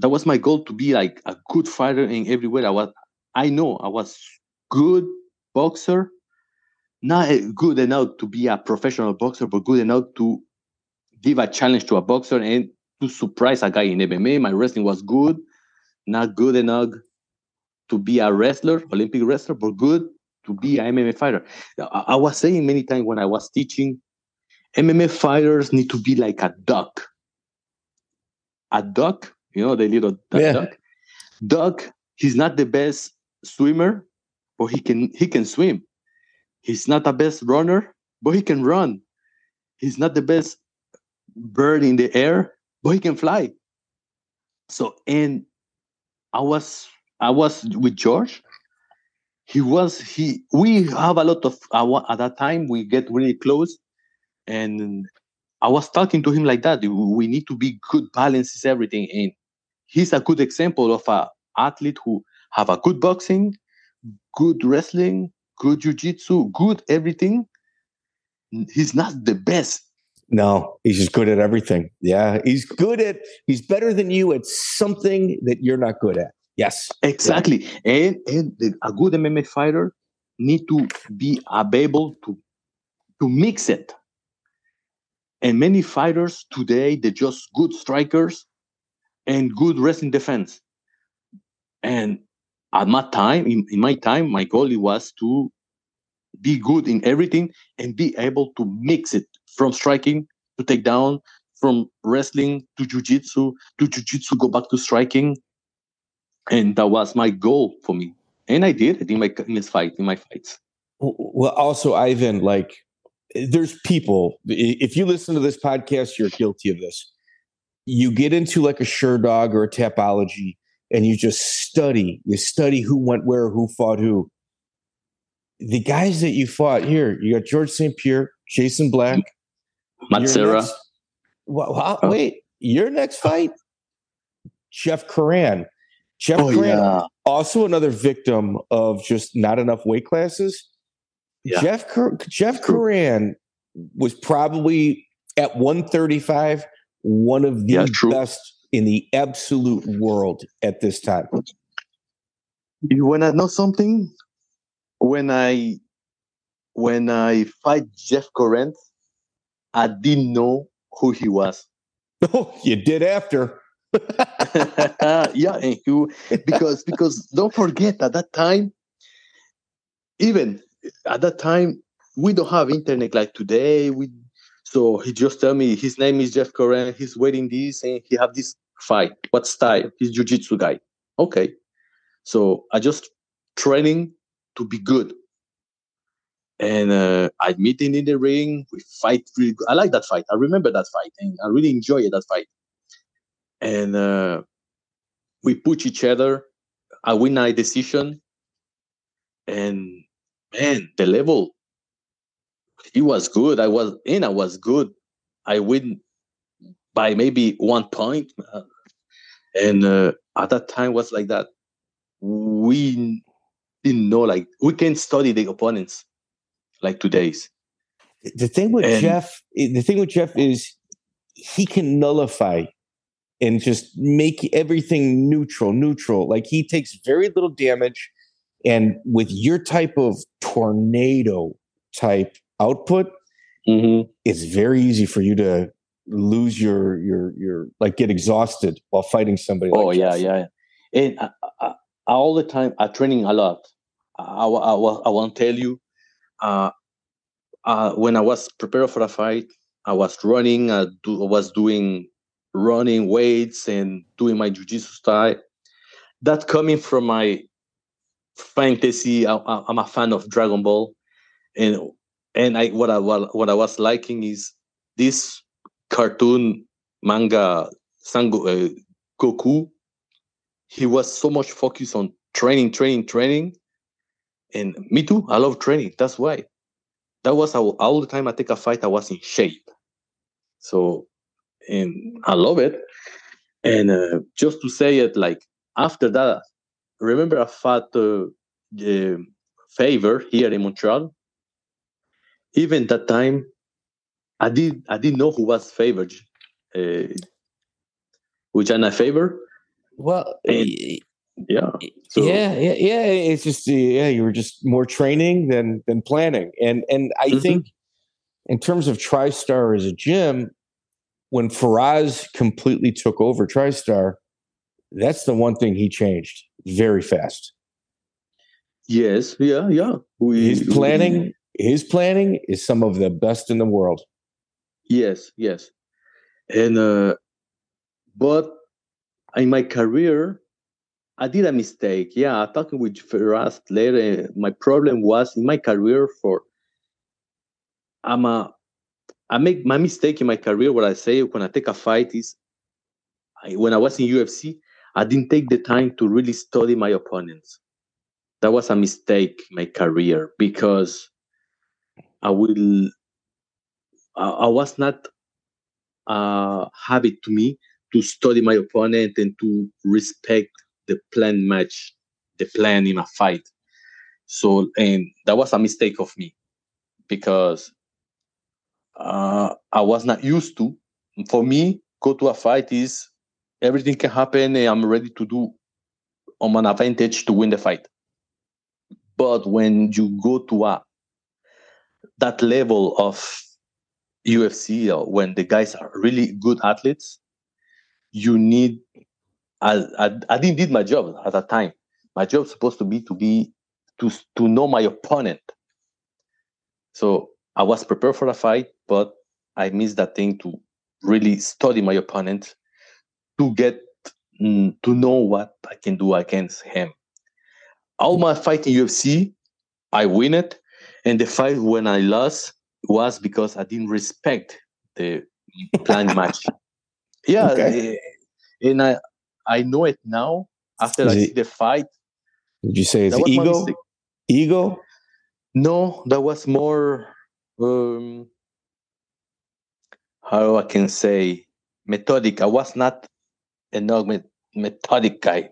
was my goal, to be like a good fighter in every way. I was good boxer, not good enough to be a professional boxer, but good enough to give a challenge to a boxer and to surprise a guy in MMA. My wrestling was good, not good enough to be a wrestler, Olympic wrestler, but good to be an MMA fighter. I was saying many times when I was teaching, MMA fighters need to be like a duck. A duck, the little duck. Duck, he's not the best swimmer, but he can swim. He's not the best runner, but he can run. He's not the best bird in the air, but he can fly. So, and I was with George. We have a lot of, at that time, we get really close. And I was talking to him like that. We need to be good, balances everything. And he's a good example of an athlete who have a good boxing, good wrestling, good jiu-jitsu, good everything. He's not the best. No, he's just good at everything. Yeah, he's better than you at something that you're not good at. Yes, exactly. And a good MMA fighter need to be able to mix it. And many fighters today, they're just good strikers and good wrestling defense. And at my time, in my time, my goal was to be good in everything and be able to mix it, from striking to takedown, from wrestling to jiu-jitsu, go back to striking. And that was my goal for me. And I did it in my fights. Well, also, Ivan, like, there's people, if you listen to this podcast, you're guilty of this. You get into like a Sure Dog or a Tapology, and you just study. You study who went where, who fought who. The guys that you fought here, you got Georges St-Pierre, Jason Black, Matt Serra. Wait, your next fight, Jeff Curran. Jeff Curran, yeah. Also another victim of just not enough weight classes. Yeah. Jeff Curran was probably at 135 one of the best in the absolute world at this time. You want to know something? When I fight Jeff Curran, I didn't know who he was. Oh, you did after. Yeah, and because don't forget at that time we don't have internet like today. So he just tell me his name is Jeff Curran. He's wearing this and he have this fight. What style? He's jiu-jitsu guy. Okay, so I just training to be good. And I meet him in the ring. We fight really good. I like that fight. I remember that fight, and I really enjoyed that fight. And we push each other. I win my decision. And man, the level, he was good. I was good. I win by maybe 1 point. And at that time was like that. We didn't know, like, we can study the opponents like today's. The thing with Jeff is he can nullify and just make everything neutral. Like, he takes very little damage. And with your type of tornado type output, it's very easy for you to lose your like, get exhausted while fighting somebody. Oh, yeah. And I all the time, I training a lot. I won't tell you. When I was prepared for a fight, I was running. I was doing running weights and doing my jiu-jitsu style. That coming from my fantasy. I'm a fan of Dragon Ball, and what I was liking is this cartoon manga. Goku, he was so much focused on training, and me too. I love training. That's why. That was how all the time I take a fight. I was in shape. So. And I love it. And just to say it, like, after that, remember I fought Faber here in Montreal. Even that time, I didn't know who was Faber, which I Faber. Well, and, yeah, so. Yeah. It's just you were just more training than planning, and I think in terms of TriStar as a gym. When Firas completely took over TriStar, that's the one thing he changed very fast. Yes, yeah. His planning is some of the best in the world. Yes. And but in my career, I did a mistake. Yeah, I talking with Firas later. My problem was in my career I make my mistake in my career. What I say when I take a fight is, when I was in UFC, I didn't take the time to really study my opponents. That was a mistake in my career because I was not habit to me to study my opponent and to respect the plan match, the plan in a fight. So, and that was a mistake of me because. I was not used to. For me, go to a fight is everything can happen and I'm ready to do on an advantage to win the fight. But when you go to that level of UFC, or when the guys are really good athletes, you need... I didn't did my job at that time. My job is supposed to be to know my opponent. So I was prepared for a fight, but I missed that thing to really study my opponent, to get to know what I can do against him. All my fight in UFC, I win it, and the fight when I lost was because I didn't respect the planned match. Yeah, okay. And I know it now. after I see the fight. Would you say it's ego? Ego? No, that was more, how I can say, methodic. I was not a methodic guy.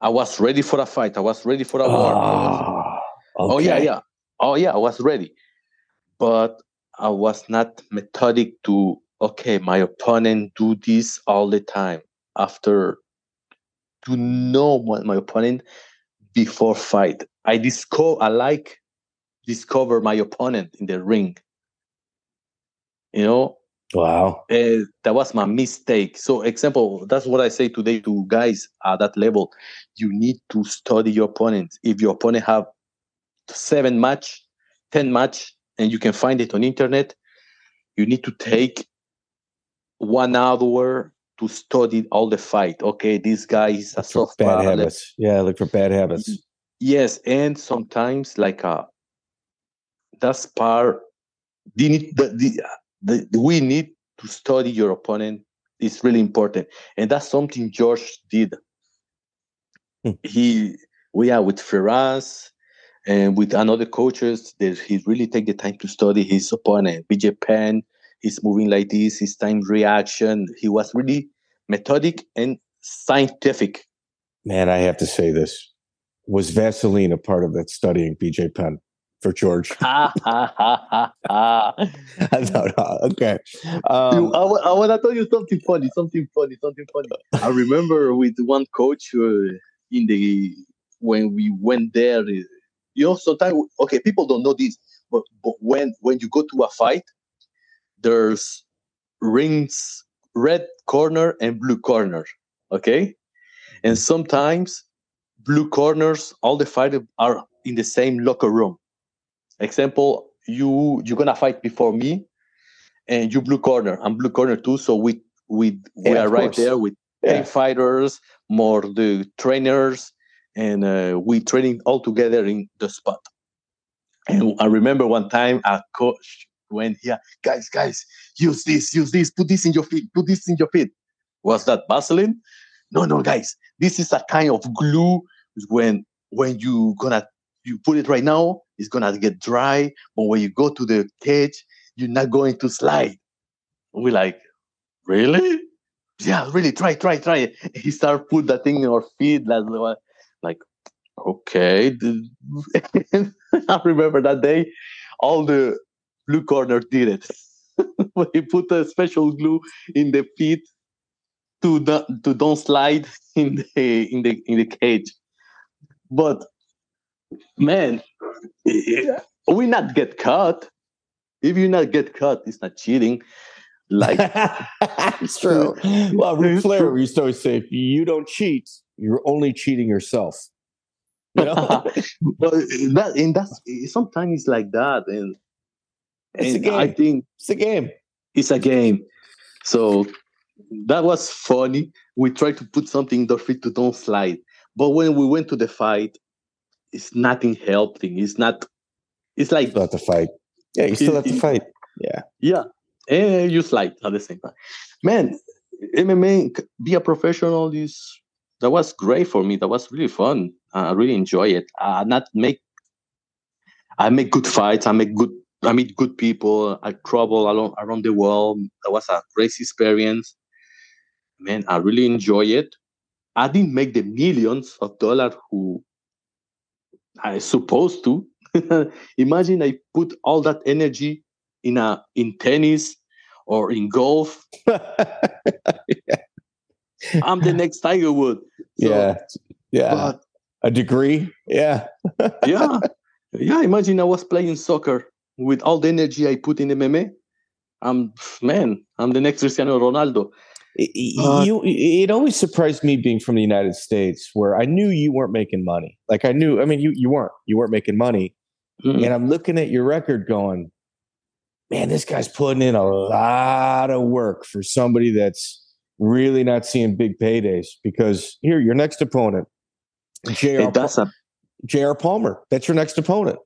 I was ready for a fight. I was ready for a war. Okay. Oh, yeah, I was ready. But I was not methodic to, okay, my opponent do this all the time. After to know my opponent before fight. I discover my opponent in the ring. You know? Wow. That was my mistake. So, example, that's what I say today to guys at that level. You need to study your opponent. If your opponent have 7 match, 10 match, and you can find it on internet, you need to take 1 hour to study all the fight. Okay, this guy is a soft bad habits. Yeah, look for bad habits. Yes, and sometimes like that's part. We need to study your opponent. It's really important, and that's something Georges did. We are with Firas and with another coaches. He really take the time to study his opponent. BJ Penn, he's moving like this. His time reaction. He was really methodic and scientific. Man, I have to say this. Was Vaseline a part of that studying, BJ Penn, for George? Okay. I want to tell you something funny. I remember with one coach when we went there, you know, sometimes, okay, people don't know this, but when you go to a fight, there's rings, red corner and blue corner, okay? And sometimes blue corners, all the fighters are in the same locker room. Example, you're gonna fight before me, and you blue corner. I'm blue corner too. So we are right there with fighters, more the trainers, and we training all together in the spot. And I remember one time a coach went here, guys, use this, put this in your feet. Was that Vaseline? No, guys, this is a kind of glue. When you put it right now, it's gonna get dry. But when you go to the cage, you're not going to slide. We're like, really? Yeah, really. Try. He started put that thing in our feet. Like, okay. I remember that day, all the blue corner did it. He put a special glue in the feet. To don't slide in the cage, but man, we not get caught. If you not get caught, it's not cheating. Like it's true. Well, Ric Flair used to always say, "If you don't cheat, you're only cheating yourself." You know, sometimes it's like that, and it's a game. I think it's a game. So. That was funny. We tried to put something in their feet to don't slide. But when we went to the fight, it's nothing helping. It's like... You still have to fight. Yeah, Yeah. Yeah. And you slide at the same time. Man, MMA, be a professional, that was great for me. That was really fun. I really enjoy it. I make good fights. I meet good people. I travel around the world. That was a great experience. Man, I really enjoy it. I didn't make the millions of dollars who I supposed to. Imagine I put all that energy in tennis or in golf. I'm the next Tiger Woods. So, yeah. But, a degree. Yeah. Yeah. Imagine I was playing soccer with all the energy I put in MMA. I'm the next Cristiano Ronaldo. It always surprised me being from the United States, where I knew you weren't making money. Like you weren't making money. Mm-hmm. And I'm looking at your record going, man, this guy's putting in a lot of work for somebody that's really not seeing big paydays. Because here, your next opponent, J.R. Palmer, that's your next opponent.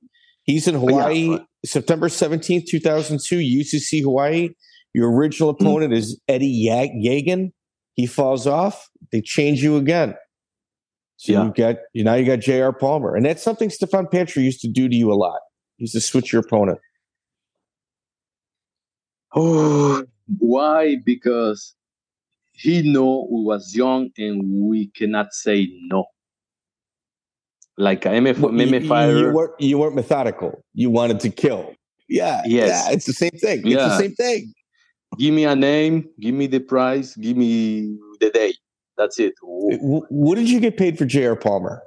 He's in Hawaii, September 17th, 2002, UCC Hawaii. Your original opponent is Eddie Yagan. He falls off. They change you again. So yeah. you got J.R. Palmer. And that's something Stephane Patry used to do to you a lot. He used to switch your opponent. Oh, why? Because he knew we was young and we cannot say no. Like an MMA fighter. You weren't methodical. You wanted to kill. Yeah. Yes. Yeah, it's the same thing. Yeah. It's the same thing. Give me a name. Give me the price. Give me the day. That's it. Ooh. What did you get paid for J.R. Palmer?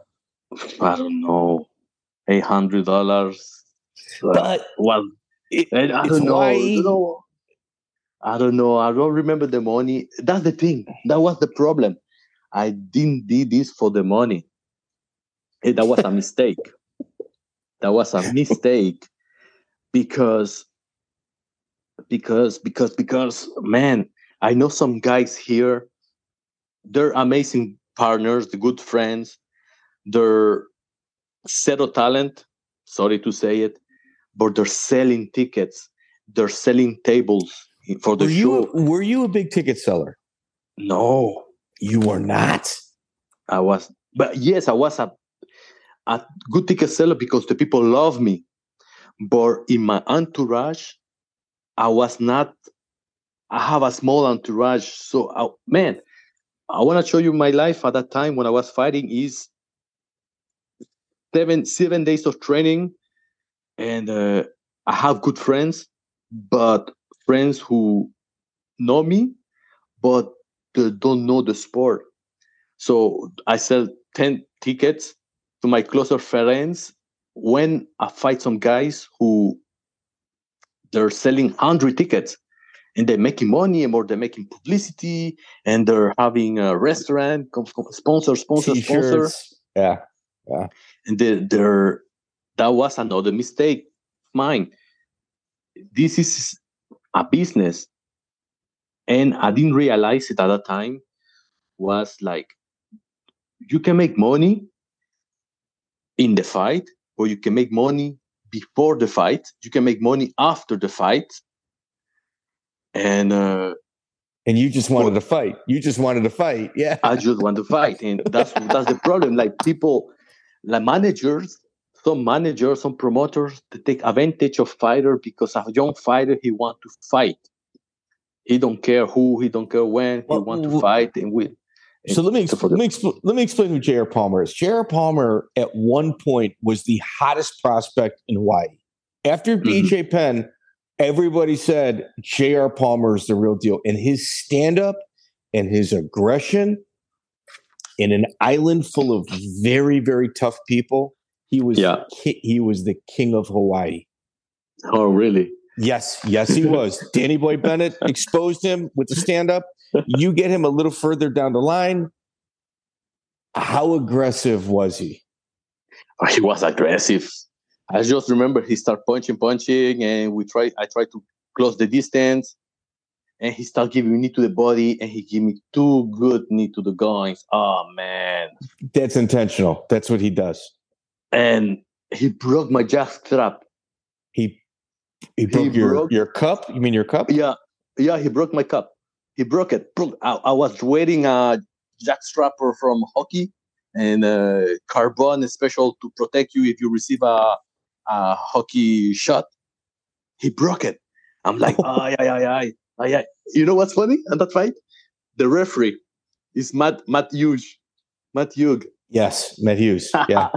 I don't know. $800. But well, I don't know. I don't remember the money. That's the thing. That was the problem. I didn't do this for the money. That was a mistake. That was a mistake because man, I know some guys here. They're amazing partners, the good friends. They're zero talent. Sorry to say it, but they're selling tickets. They're selling tables for the show. Were you a big ticket seller? No, you were not. I was, but yes, I was a good ticket seller because the people love me. But in my entourage, I was not. I have a small entourage, so man. I want to show you my life at that time when I was fighting is seven days of training, and I have good friends, but friends who know me, but they don't know the sport. So I sell 10 tickets to my closer friends when I fight some guys who they're selling 100 tickets. And they're making money, and more they're making publicity, and they're having a restaurant, sponsor. Yeah, yeah. And that was another mistake of mine. This is a business, and I didn't realize it at that time. Was like, you can make money in the fight, or you can make money before the fight. You can make money after the fight. And you just wanted to fight. Yeah, I just want to fight, and that's the problem. Like people, like managers, some promoters, they take advantage of fighter because a young fighter he want to fight. He don't care who, he don't care when, he want to fight and win. So let me explain who J.R. Palmer is. J.R. Palmer at one point was the hottest prospect in Hawaii. After BJ Penn. Everybody said J.R. Palmer is the real deal. And his stand-up and his aggression in an island full of very, very tough people, he was the king of Hawaii. Oh, really? Yes, he was. Danny Boy Bennett exposed him with the stand-up. You get him a little further down the line. How aggressive was he? Oh, he was aggressive. I just remember he started punching, and I tried to close the distance, and he started giving me knee to the body, and he gave me two good knee to the groins. Oh man, that's intentional. That's what he does. And he broke my jaw strap. He broke your cup. You mean your cup? Yeah. He broke my cup. He broke it. I was wearing a jaw strapper from hockey and carbon special to protect you if you receive a hockey shot. He broke it. I'm like, ay. You know what's funny at that fight? The referee is Matt Hughes. Yes, Matt Hughes. Yeah.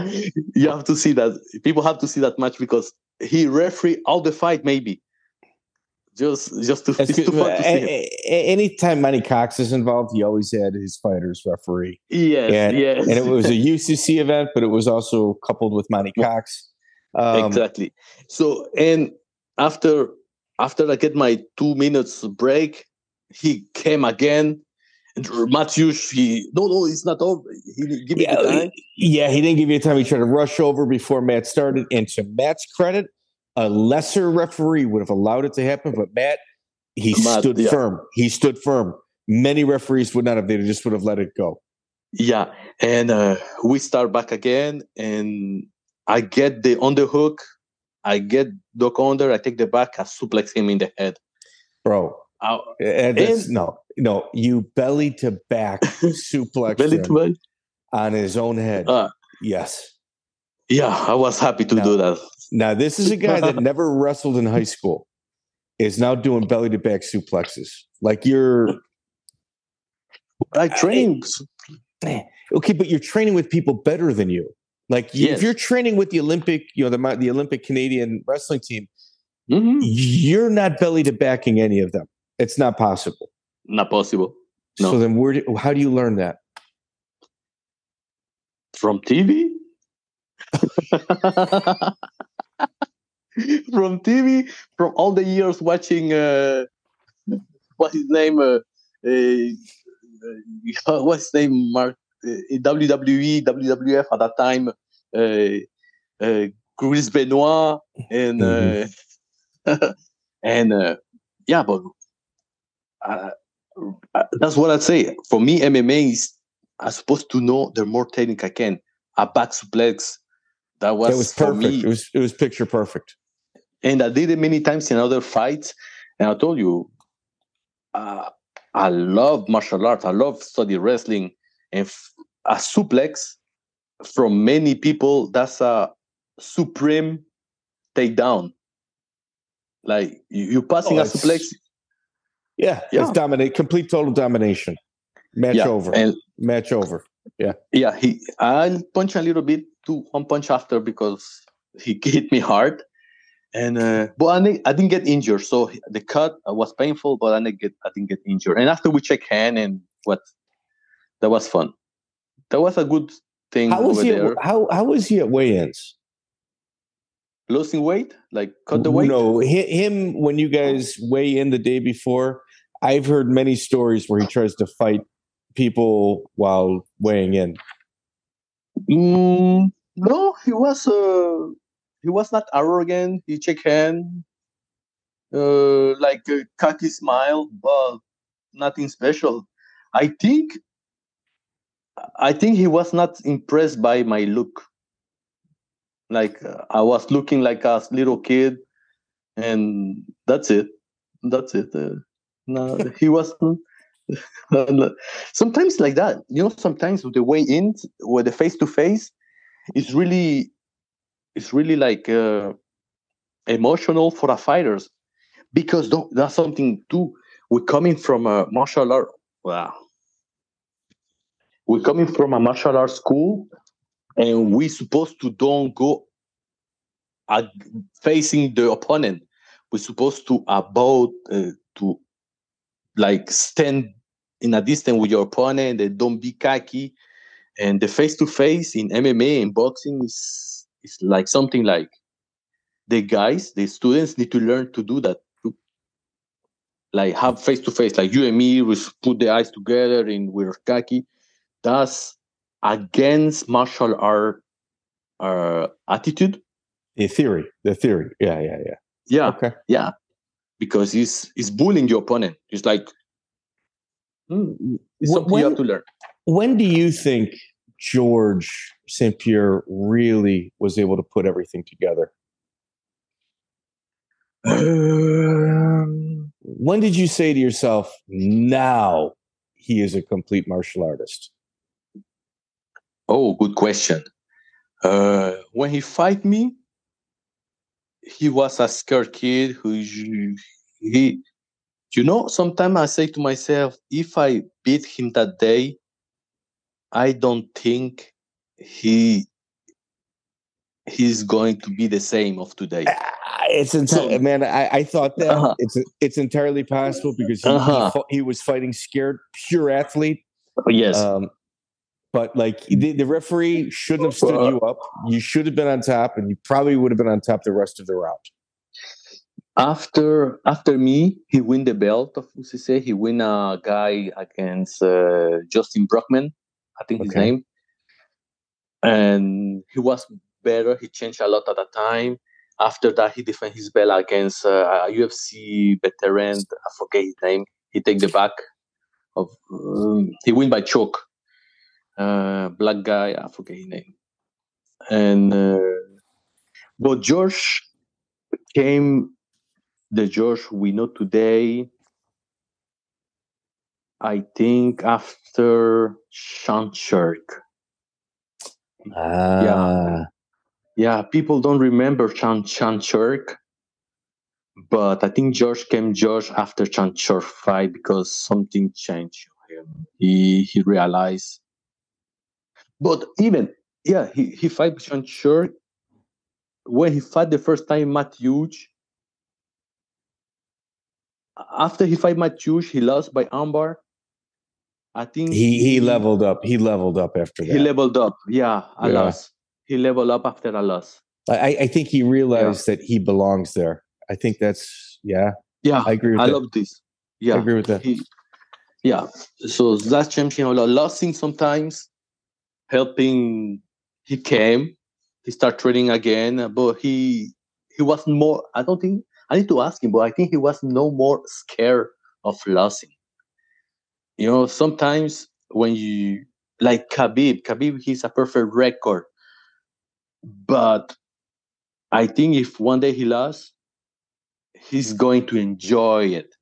You have to see that. People have to see that match because he referee all the fight, maybe. Just to fun to see. Anytime Manny Cox is involved, he always had his fighters referee. Yes. And it was a UCC event, but it was also coupled with Manny Cox. Exactly. So, and after I get my 2 minutes break, he came again. And Matthews, no, it's not over. He didn't give me the time. He didn't give you time. He tried to rush over before Matt started. And to Matt's credit, a lesser referee would have allowed it to happen, but Matt, he stood firm. He stood firm. Many referees would not have. They just would have let it go. Yeah, and we start back again, and I get the underhook. I get Doc under. I take the back. I suplex him in the head. Bro, you belly to back suplex. Belly to back. on his own head. Yes. Yeah, I was happy to do that. Now, this is a guy that never wrestled in high school, is now doing belly-to-back suplexes. Like you're... I train. Okay, but you're training with people better than you. Like yes. If you're training with the Olympic, you know, the Olympic Canadian wrestling team, mm-hmm. You're not belly-to-backing any of them. It's not possible. Not possible. No. So then how do you learn that? From TV? From TV, from all the years watching what's his name Mark WWE, WWF at that time, Chris Benoit and that's what I'd say. For me, MMA is I'm supposed to know the more technique I can. A back suplex that was perfect for me. It was picture perfect, and I did it many times in other fights. And I told you, I love martial arts. I love study wrestling, and a suplex from many people, that's a supreme takedown. Like you passing a suplex. Yeah, it's dominate, complete total domination. Match over. Yeah. I'll punch a little bit to one punch after because he hit me hard, and but I didn't get injured. So the cut was painful, but I didn't get injured. And after we checked hand and that was fun. That was a good thing. How was he at weigh-ins? Losing weight, like cut the weight. No, him when you guys weigh in the day before. I've heard many stories where he tries to fight people while weighing in. No, he was not arrogant. He checked hand, like a cocky smile, but nothing special. I think he was not impressed by my look. Like I was looking like a little kid, and that's it. That's it. No, he wasn't. Sometimes like that, you know. Sometimes the way in, or the face-to-face, is really like emotional for our fighters, because that's something too. We're coming from a martial arts school, and we're supposed to don't go at facing the opponent. We're supposed to to. Like stand in a distance with your opponent and don't be cocky. And the face-to-face in MMA and boxing is like something like the students need to learn to do that. To like have face-to-face, like you and me, we put the eyes together and we're cocky. That's against martial art attitude. The theory. Yeah. Yeah. Okay. Yeah. Because it's bullying your opponent. It's like it's something you have to learn. When do you think Georges St-Pierre really was able to put everything together? When did you say to yourself, now he is a complete martial artist? Oh, good question. When he fight me, he was a scared kid sometimes I say to myself, if I beat him that day, I don't think he's going to be the same of today. I thought that it's entirely possible because he was fighting scared, pure athlete. Yes. But like the referee shouldn't have stood you up. You should have been on top, and you probably would have been on top the rest of the round. After me, he win the belt of UCC. He win a guy against Justin Brockman, I think his name. And he was better. He changed a lot at that time. After that, he defend his belt against a UFC veteran. I forget his name. He take the back of. He win by choke. Black guy, I forget his name. And but Georges came, the Georges we know today, I think after Sean Sherk. Yeah, people don't remember Chan Churk, but I think George came after Chan Churk fight because something changed him. He realized. But even, yeah, he fight Chan Churk. When he fought the first time Matt Hughes, after he fight Matt Hughes, he lost by armbar. I think he leveled up. He leveled up after that. He leveled up. Yeah, a loss. He leveled up after a loss. I think he realized that he belongs there. I think that's I agree with that. I love this. Yeah. I agree with that. So that champion, losing sometimes, helping. He came. He started training again, but he was more. I don't think I need to ask him, but I think he was no more scared of losing. You know, sometimes when you like Khabib, he's a perfect record. But I think if one day he lost, he's going to enjoy it.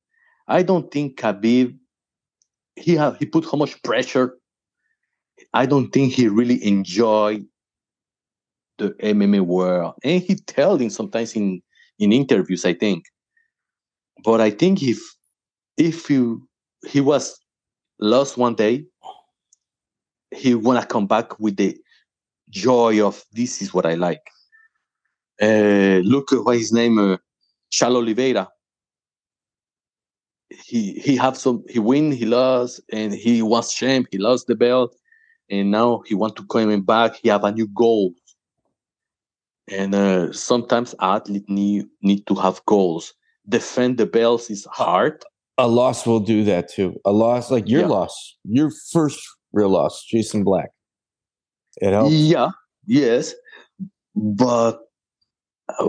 I don't think Khabib, he put so much pressure. I don't think he really enjoyed the MMA world. And he tells him sometimes in interviews, I think. But I think if he was lost one day, he want to come back with the joy of this is what I like. Look at what his name, Shaolin Oliveira. He win, he lost, and he was shamed. He lost the belt, and now he want to come back. He have a new goal. And sometimes athletes need to have goals. Defend the belts is hard. A loss will do that too. A loss, like your loss, your first real loss, Jason Black. It helped. Yeah, yes. But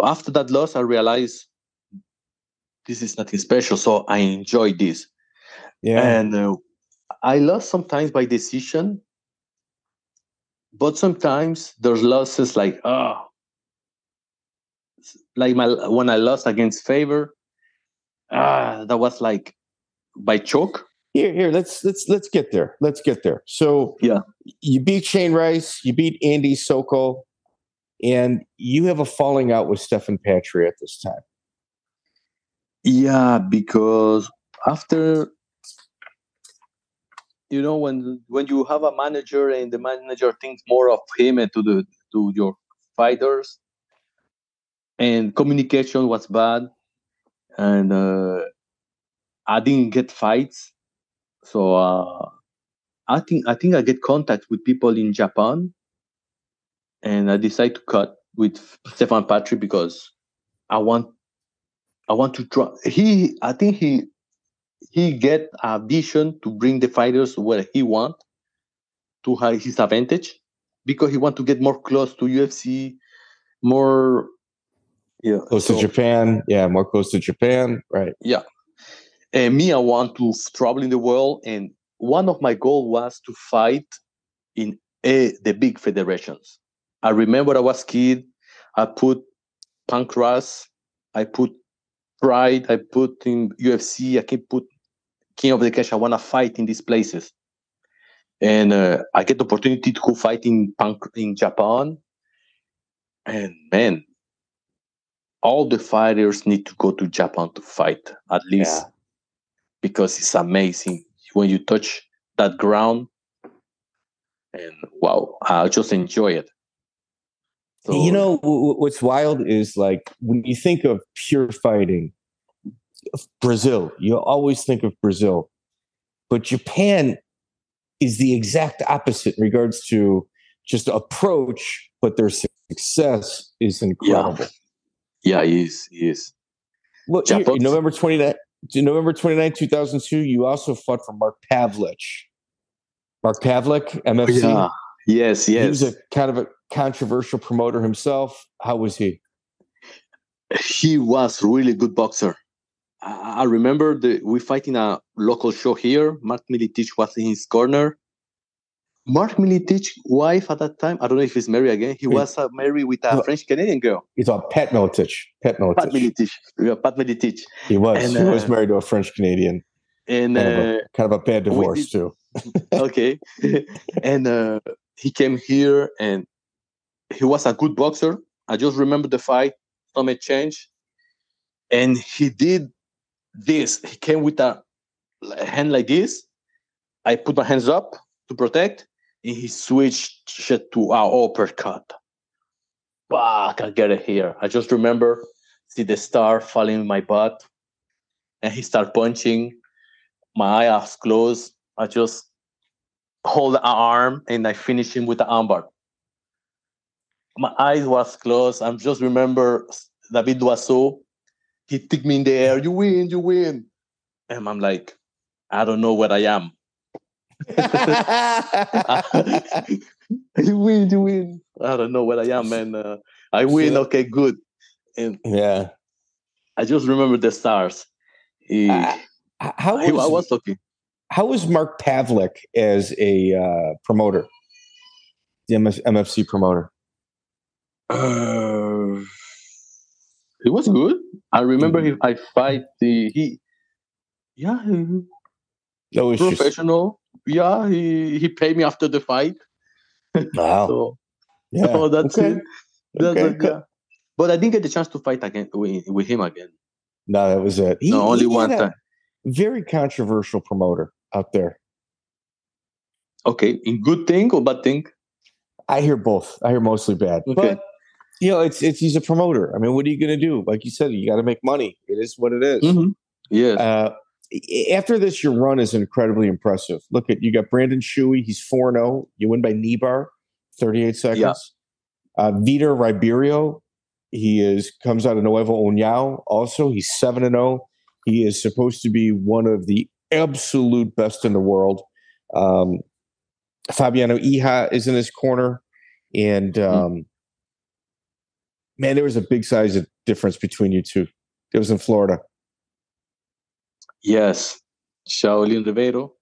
after that loss, I realized this is nothing special, so I enjoy this. Yeah. And I lost sometimes by decision, but sometimes there's losses when I lost against Faber, that was like by choke. Here, let's get there. Let's get there. So you beat Shane Rice, you beat Andy Sokol, and you have a falling out with Stephane Patry at this time. Yeah, because after, you know, when you have a manager and the manager thinks more of him and to your fighters, and communication was bad, and I didn't get fights. So I think I get contact with people in Japan, and I decide to cut with Stephane Patry because I want to try. I think he get a vision to bring the fighters where he want to have his advantage because he want to get more close to UFC, more close to Japan. Yeah, more close to Japan. Right. Yeah. And me, I want to travel in the world. And one of my goals was to fight in the big federations. I remember I was a kid. I put Pancrase. I put Pride. I put in UFC. I can put King of the Cage. I want to fight in these places. And I get the opportunity to go fight in Japan. And man, all the fighters need to go to Japan to fight, at least. Yeah. Because it's amazing when you touch that ground, and wow, I just enjoy it. So, you know, what's wild is like when you think of pure fighting, Brazil, you always think of Brazil, but Japan is the exact opposite in regards to just approach, but their success is incredible. Yeah, it is. Look, Japan, November 29, 2002, you also fought for Mark Pavelich. Mark Pavelich, MFC. Yeah. Yes. He was a kind of a controversial promoter himself. How was he? He was really good boxer. I remember we fight in a local show here. Mark Militich was in his corner. Mark Militich's wife at that time, I don't know if he's married again. He was married with a French-Canadian girl. He's on Pat Militich. Pat Militich. Yeah, Pat Militich. He was. And, he was married to a French-Canadian. And kind of a bad divorce, too. Okay. And he came here, and he was a good boxer. I just remember the fight, stomach change. And he did this. He came with a hand like this. I put my hands up to protect. And he switched shit to an uppercut. Fuck, I get it here. I just remember, see the star falling in my butt. And he started punching. My eyes closed. I just hold an arm and I finish him with the armbar. My eyes was closed. I just remember David Loiseau. He took me in the air. You win, you win. And I'm like, I don't know where I am. You win, you win. I don't know where I am, man. I win. Okay, good. And yeah, I just remember the stars. I was looking. How was Mark Pavelich as a promoter, the MFC promoter? It was good. I remember I fight the professional. Just... Yeah, he paid me after the fight. Wow. So that's okay. It. That's okay. Cool. Yeah. But I didn't get the chance to fight again with him again. No, that was it. Only one time. Very controversial promoter out there. Okay, in good thing or bad thing? I hear both. I hear mostly bad. Okay. But you know, it's he's a promoter. I mean, what are you going to do? Like you said, you got to make money. It is what it is. Mm-hmm. Yeah. After this, your run is incredibly impressive. Look at you got Brandon Shuey. He's 4-0. You win by knee bar, 38 seconds. Yeah. Vitor Ribeiro. He comes out of Nova União. Also, he's 7-0. He is supposed to be one of the absolute best in the world. Fabiano Iha is in his corner. And, man, there was a big size of difference between you two. It was in Florida. Yes. Shaolin Ribeiro.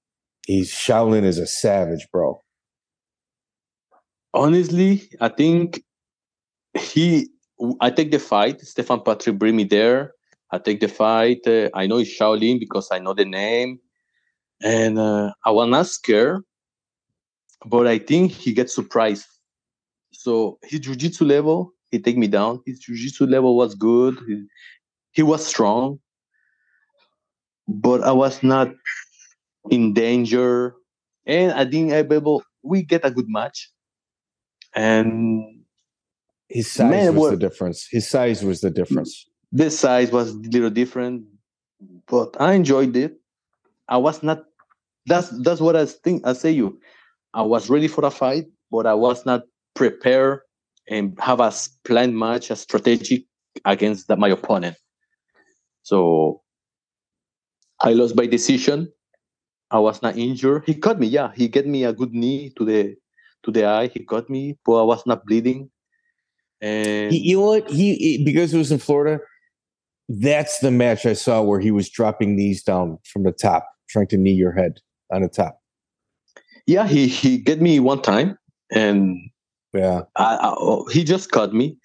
Shaolin is a savage, bro. Honestly, I think I take the fight. Stephane Patry bring me there. I take the fight. I know it's Shaolin because I know the name. And I was not scared. But I think he gets surprised. So his jiu-jitsu level, he take me down. His jiu-jitsu level was good. He was strong. But I was not in danger. And I think we get a good match. And His size was the difference. The size was a little different, but I enjoyed it. I was not. That's what I think. I say you, I was ready for a fight, but I was not prepared and have a planned match, a strategic against my opponent. So I lost by decision. I was not injured. He caught me. Yeah, he gave me a good knee to the eye. He caught me, but I was not bleeding. And because it was in Florida. That's the match I saw where he was dropping knees down from the top, trying to knee your head on the top. Yeah, he get me one time, and yeah, he just caught me,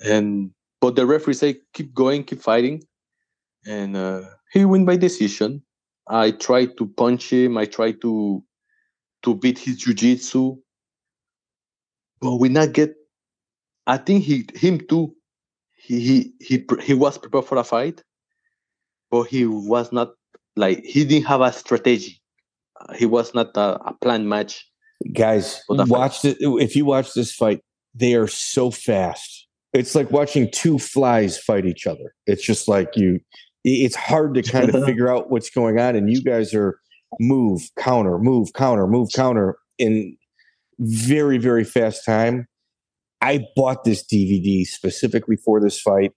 but the referee said, "Keep going, keep fighting," and he win by decision. I tried to punch him. I tried to beat his jiu-jitsu, but we not get. I think him too. He was prepared for a fight, but he was not he didn't have a strategy. He was not a planned match. Guys, watch it. If you watch this fight, they are so fast. It's like watching two flies fight each other. It's just like it's hard to kind of figure out what's going on. And you guys are move, counter, move, counter, move, counter in very, very fast time. I bought this DVD specifically for this fight,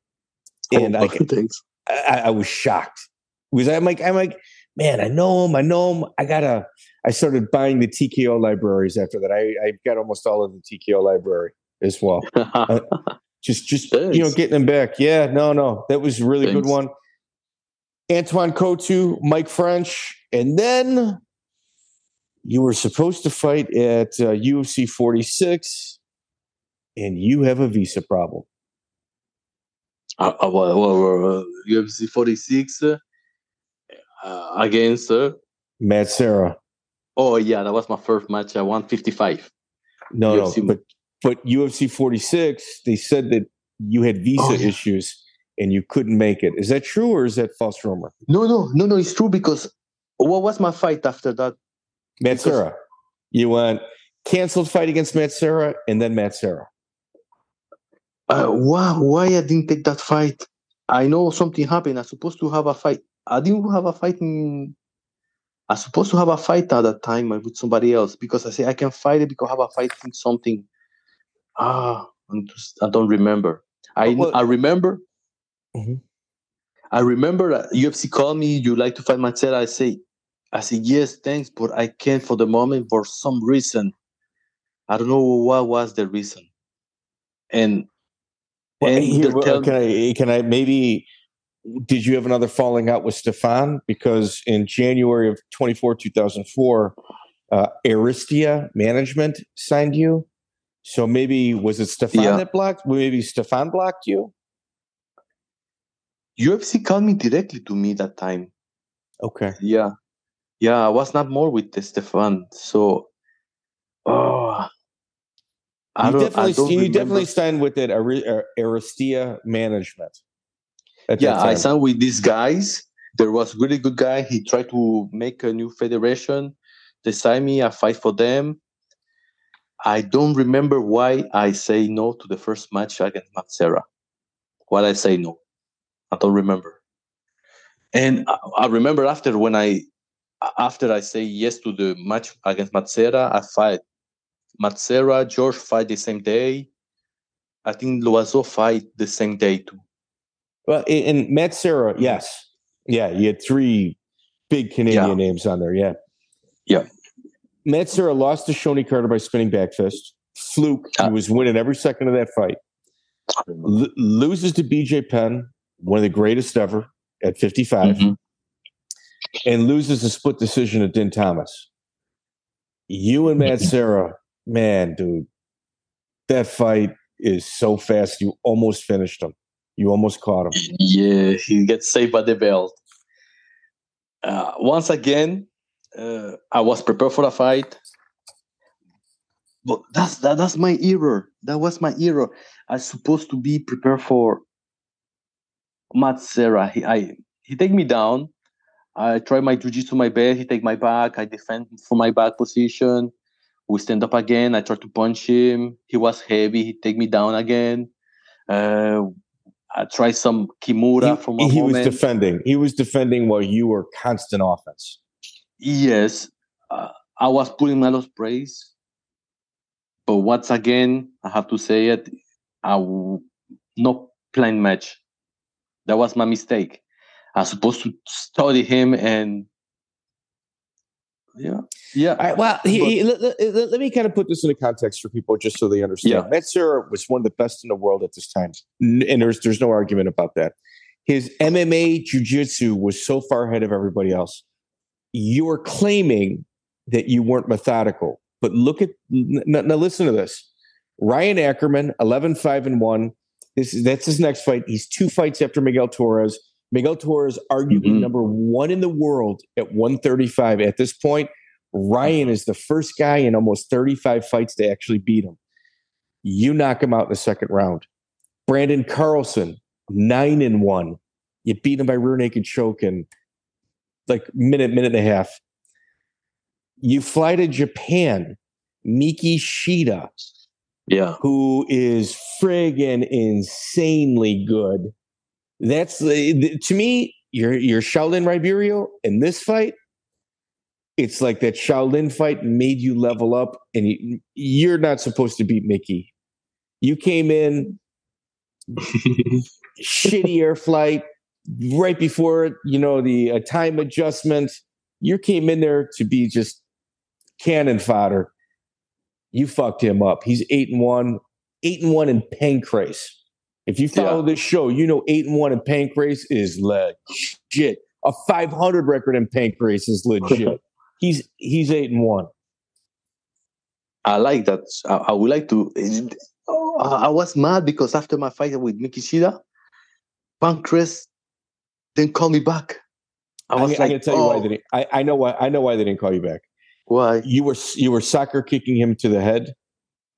and I was shocked because I'm like, man, I know him. I started buying the TKO libraries after that. I got almost all of the TKO library as well. Just Thanks. You know, getting them back. Yeah, no, that was a really good one. Antoine Coutu, Mike French, and then you were supposed to fight at UFC 46. And you have a visa problem. UFC 46 against Matt Serra. Oh yeah, that was my first match. I won 55. No, UFC. but But UFC 46, they said that you had visa issues and you couldn't make it. Is that true or is that false rumor? No, it's true, because what was my fight after that? Matt Serra. You went canceled fight against Matt Serra and then Matt Serra. Wow, why I didn't take that fight? I know something happened. I was supposed to have a fight. I didn't have a fight. I was supposed to have a fight at that time with somebody else, because I say I can fight it because I have a fight in something. I don't remember. I remember. Mm-hmm. I remember that UFC called me. You like to fight Matt Serra? I say yes, thanks, but I can't for the moment for some reason. I don't know what was the reason. Can I maybe? Did you have another falling out with Stephane? Because in January of 2004, Aristia Management signed you. So maybe, was it Stephane that blocked? Maybe Stephane blocked you? UFC called me directly to me that time. Okay. Yeah. Yeah, I was not more with Stephane. So, you definitely signed with it, Aristia Management. I signed with these guys. There was a really good guy. He tried to make a new federation. They signed me. I fight for them. I don't remember why I say no to the first match against Matt Serra. Why I say no, I don't remember. And I remember after I say yes to the match against Matt Serra, I fight Matt Serra. George fight the same day. I think Loiseau fight the same day too. Well, and Matt Serra, yes. Yeah, you had three big Canadian names on there, yeah. Yeah. Matt Serra lost to Shoney Carter by spinning back fist. Fluke, he was winning every second of that fight. Loses to BJ Penn, one of the greatest ever, at 55. Mm-hmm. And loses a split decision to Din Thomas. You and Matt Serra, man, dude, that fight is so fast. You almost finished him. You almost caught him. Yeah, he gets saved by the belt. Once again, I was prepared for a fight. But that's my error. That was my error. I was supposed to be prepared for Matt Serra. He take me down. I try my jiu-jitsu, my best. He take my back. I defend for my back position. We stand up again. I try to punch him. He was heavy. He take me down again. I tried some Kimura from a moment. He was defending while you were constant offense. Yes. I was putting a lot of praise. But once again, I have to say it, no plan match. That was my mistake. I was supposed to study him and... Yeah. Yeah. Let me kind of put this into context for people just so they understand. Yeah. Matt Serra was one of the best in the world at this time. And there's no argument about that. His MMA jiu-jitsu was so far ahead of everybody else. You are claiming that you weren't methodical. But look at... Now listen to this. Ryan Ackerman, 11-5-1. That's his next fight. He's two fights after Miguel Torres. Miguel Torres, arguably number one in the world at 135 at this point. Ryan is the first guy in almost 35 fights to actually beat him. You knock him out in the second round. Brandon Carlson, 9-1. You beat him by rear naked choke in like minute and a half. You fly to Japan, Miki Shida, who is friggin' insanely good. That's to me, your Shaolin Ribeiro in this fight. It's like that Shaolin fight made you level up, and you're not supposed to beat Mickey. You came in shitty air flight right before the time adjustment. You came in there to be just cannon fodder. You fucked him up. He's 8-1 in Pancrase. If you follow this show, 8-1 in Pancrase is legit. A 500 record in Pancrase is legit. He's 8-1. I like that. I would like to. I was mad because after my fight with Miki Shida, Pancrase didn't call me back. I can tell you why. I know why. I know why they didn't call you back. Why? You were soccer kicking him to the head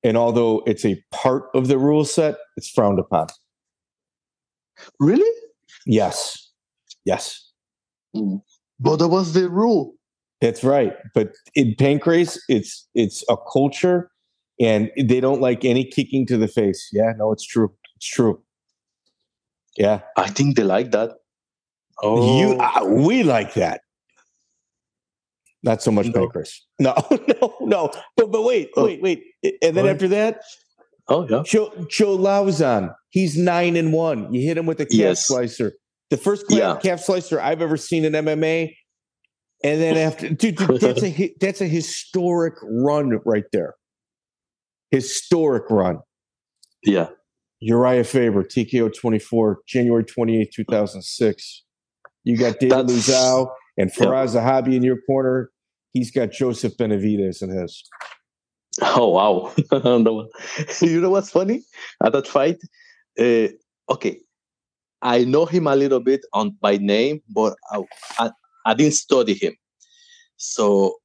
And although it's a part of the rule set, it's frowned upon. Really? Yes. Yes. Mm. But that was the rule. That's right. But in Pancrase, it's a culture, and they don't like any kicking to the face. Yeah, no, it's true. It's true. Yeah. I think they like that. Oh, we like that. Not so much Pancrase. No. But wait. And then after that, Joe Lauzon. He's 9-1. You hit him with a calf slicer. The first calf slicer I've ever seen in MMA. And then after, dude, that's a historic run right there. Historic run. Yeah. Uriah Faber, TKO 24, January 28, 2006. You got David Loiseau and Firas Zahabi in your corner. He's got Joseph Benavidez in his. Oh, wow. You know what's funny? At that fight, okay, I know him a little bit by name, but I didn't study him. So,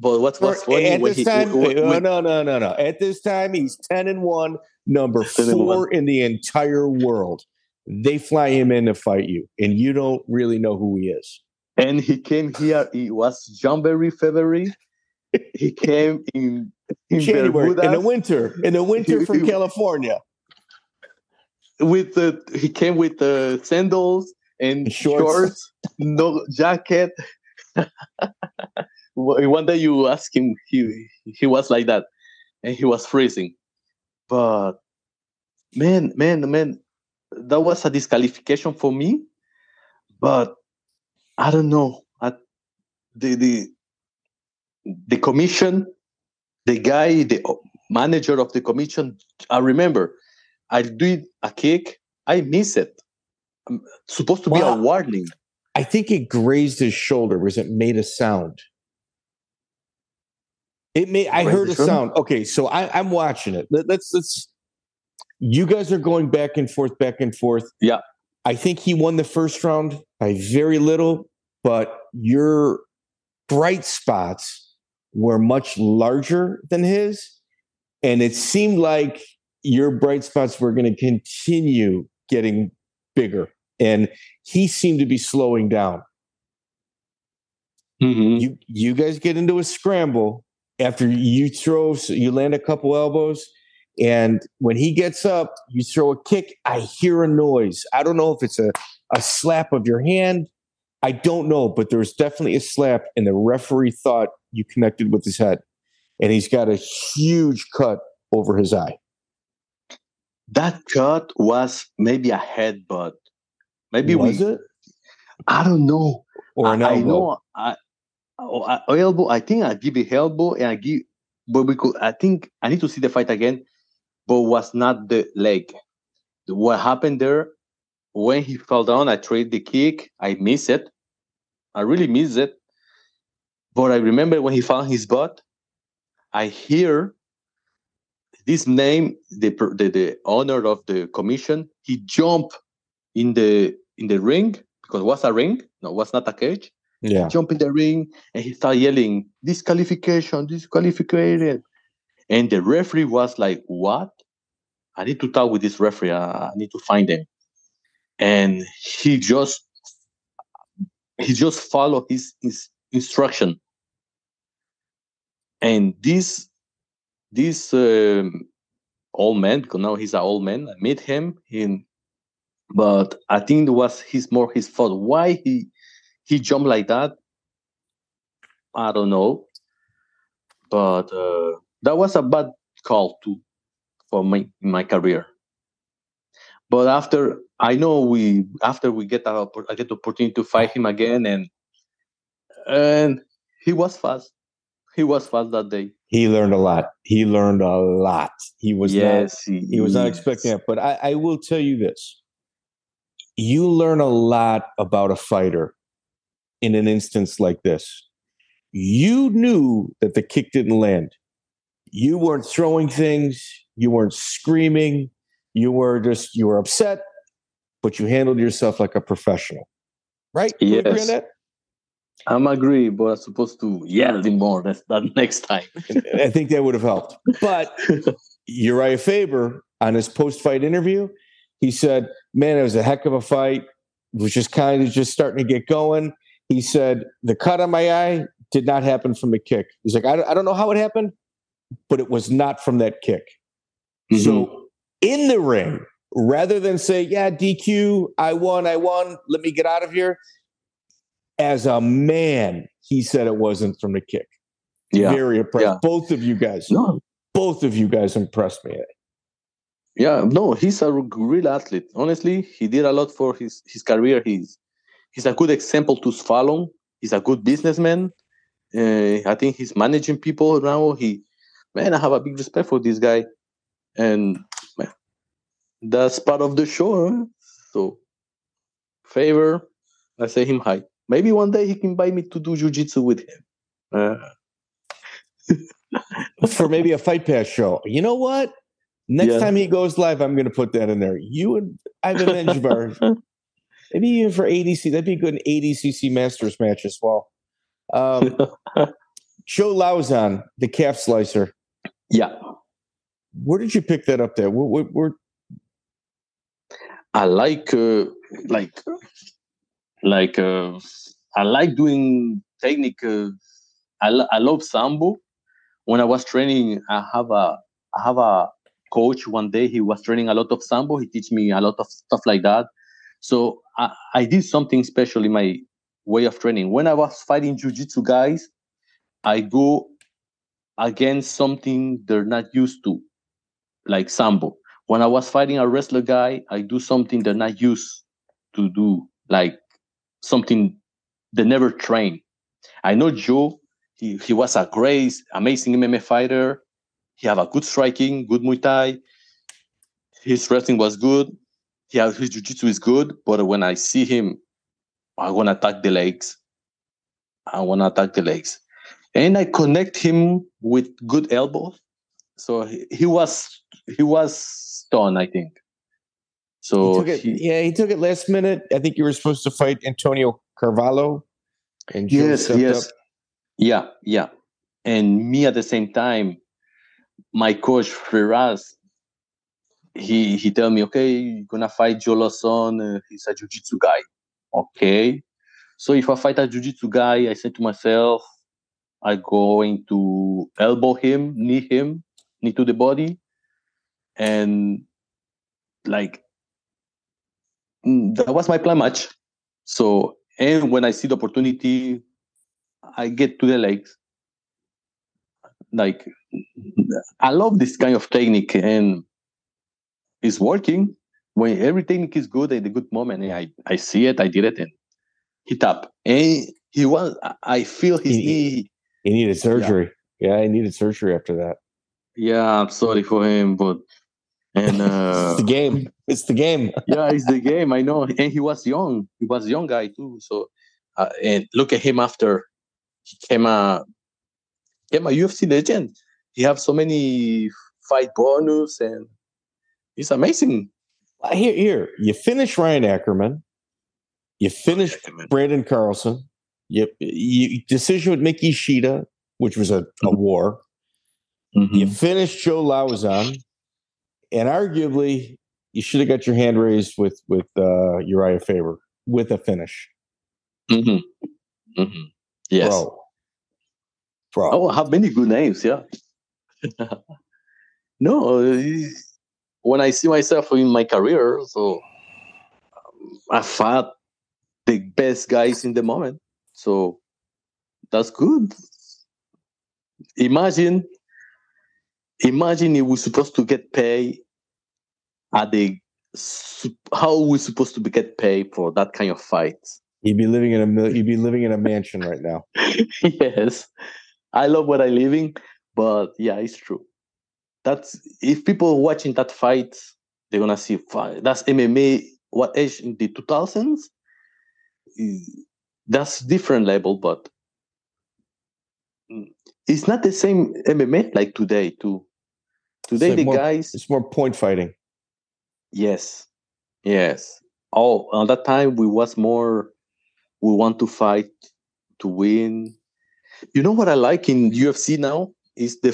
but what was funny at when this time? No. At this time, he's 10-1, number 4 in the entire world. They fly him in to fight you, and you don't really know who he is. And he came here. It was February. He came in January, in the winter from California. He came with sandals and shorts, no jacket. One day you ask him, he was like that, and he was freezing. But man, that was a disqualification for me. But I don't know. The commission, the guy, the manager of the commission. I remember, I did a kick. I miss it. Supposed to be a warning. I think it grazed his shoulder because it made a sound. I heard a sound. Okay, so I'm watching it. Let's. You guys are going back and forth. Yeah. I think he won the first round by very little, but your bright spots were much larger than his, and it seemed like your bright spots were going to continue getting bigger. And he seemed to be slowing down. Mm-hmm. You guys get into a scramble after you land a couple elbows. And when he gets up, you throw a kick. I hear a noise. I don't know if it's a slap of your hand. I don't know, but there was definitely a slap. And the referee thought you connected with his head. And he's got a huge cut over his eye. That cut was maybe a headbutt. Maybe was it? I don't know. Or an elbow. Elbow. I think I give a elbow, and I give. But I think I need to see the fight again. But was not the leg. What happened there? When he fell down, I tried the kick. I miss it. I really miss it. But I remember when he found his butt. I hear this name, the owner of the commission. He jumped in the ring, because it was a ring, no, it was not a cage. Yeah. He jumped in the ring and he started yelling, disqualification. And the referee was like, what? I need to talk with this referee. I need to find him. And he just followed his instruction. And this old man, because now he's an old man, I met him in. But I think it was more his fault. Why he jumped like that? I don't know. But that was a bad call too for my career. But after we get the opportunity to fight him again, and he was fast. He was fast that day. He learned a lot. He was not expecting it. But I will tell you this. You learn a lot about a fighter in an instance like this. You knew that the kick didn't land. You weren't throwing things. You weren't screaming. You were upset, but you handled yourself like a professional. Right? Yes. You agree on that? I'm agree, but I'm supposed to yell more. That's not next time. I think that would have helped. But Uriah Faber, on his post-fight interview, he said, man, it was a heck of a fight. It was just kind of just starting to get going. He said, the cut on my eye did not happen from the kick. He's like, I don't know how it happened, but it was not from that kick. Mm-hmm. So in the ring, rather than say, yeah, DQ, I won, let me get out of here. As a man, he said it wasn't from the kick. Yeah. Very impressed. Yeah. Both of you guys impressed me. Yeah, no, he's a real athlete. Honestly, he did a lot for his career. He's a good example to follow. He's a good businessman. I think he's managing people now. I have a big respect for this guy. And man, that's part of the show. Huh? So, Favor, I say him hi. Maybe one day he can invite me to do jiu-jitsu with him. For maybe a Fight Pass show. You know what? Next time he goes live, I'm going to put that in there. You and Ivan Menjivar. Maybe even for ADC. That'd be good, an ADCC Masters match as well. Joe Lauzon, the calf slicer. Yeah. Where did you pick that up there? Where? I like doing technique. I love Sambo. When I was training, I have a coach one day. He was training a lot of Sambo. He teach me a lot of stuff like that. So I did something special in my way of training. When I was fighting jiu-jitsu guys, I go against something they're not used to, like Sambo. When I was fighting a wrestler guy, I do something they're not used to do, like something they never train. I know Joe, he was a great, amazing MMA fighter. He had a good striking, good Muay Thai. His wrestling was good. Yeah, his jiu-jitsu is good, but when I see him, I want to attack the legs. And I connect him with good elbows. So he was stunned, I think. So he took it last minute. I think you were supposed to fight Antonio Carvalho. And Joe stepped up. Yeah. And me at the same time, my coach, Firas, He tell me, okay, you're going to fight Joe Lauzon. He's a jiu-jitsu guy. Okay. So if I fight a jiu-jitsu guy, I said to myself, I'm going to elbow him, knee to the body. And that was my plan match. So, and when I see the opportunity, I get to the legs. I love this kind of technique, and it's working. When everything is good at the good moment, and I see it, I did it, and he tapped. And he was, I feel his knee. He needed surgery. Yeah, he needed surgery after that. Yeah, I'm sorry for him, but it's the game. It's the game. Yeah, it's the game. I know. And he was young. He was a young guy too. So, and look at him after he became a UFC legend. He have so many fight bonus and. It's amazing. Here. You finish Ryan Ackerman. You finish Brandon Carlson. You decision with Miki Shida, which was a war. Mm-hmm. You finish Joe Lauzon. And arguably, you should have got your hand raised with Uriah Faber with a finish. Mm-hmm. Mm-hmm. Yes. Bro. Oh, how many good names, yeah. No, when I see myself in my career, so I fought the best guys in the moment. So that's good. Imagine if we're supposed to get paid how we're supposed to get paid for that kind of fight. You'd be living in a mansion right now. Yes. I love what I'm living, but yeah, it's true. That's if people watching that fight, they're gonna see fight. That's MMA. What age in the 2000s? That's different level, but it's not the same MMA like today. Too. Today so the guys, it's more point fighting. Yes. Oh, at that time we was more. We want to fight to win. You know what I like in UFC now is the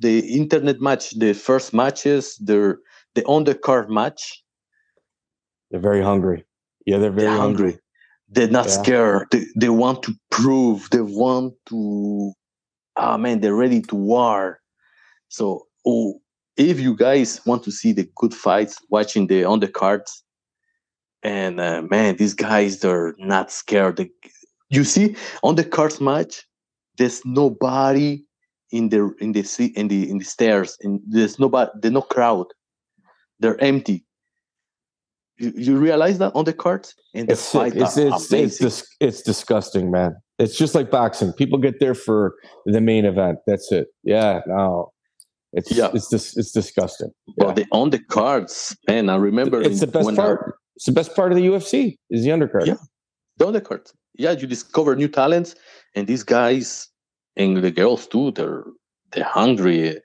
the internet match, the first matches, the undercard match. They're very hungry. Yeah, they're very hungry. They're not scared. They want to prove. They want to. Ah, man, they're ready to war. So, if you guys want to see the good fights, watching the undercards, and man, these guys are not scared. You see, on the cards match, there's nobody in the stairs, and there's no crowd. They're empty. You realize that on the cards? And the fight it's disgusting, man. It's just like boxing. People get there for the main event. That's it. Yeah, no. It's disgusting. Yeah. Well, on the cards, man. I remember it's the best part. It's the best part of the UFC is the undercard. Yeah, the undercard. Yeah, you discover new talents, and these guys and the girls too. They're hungry,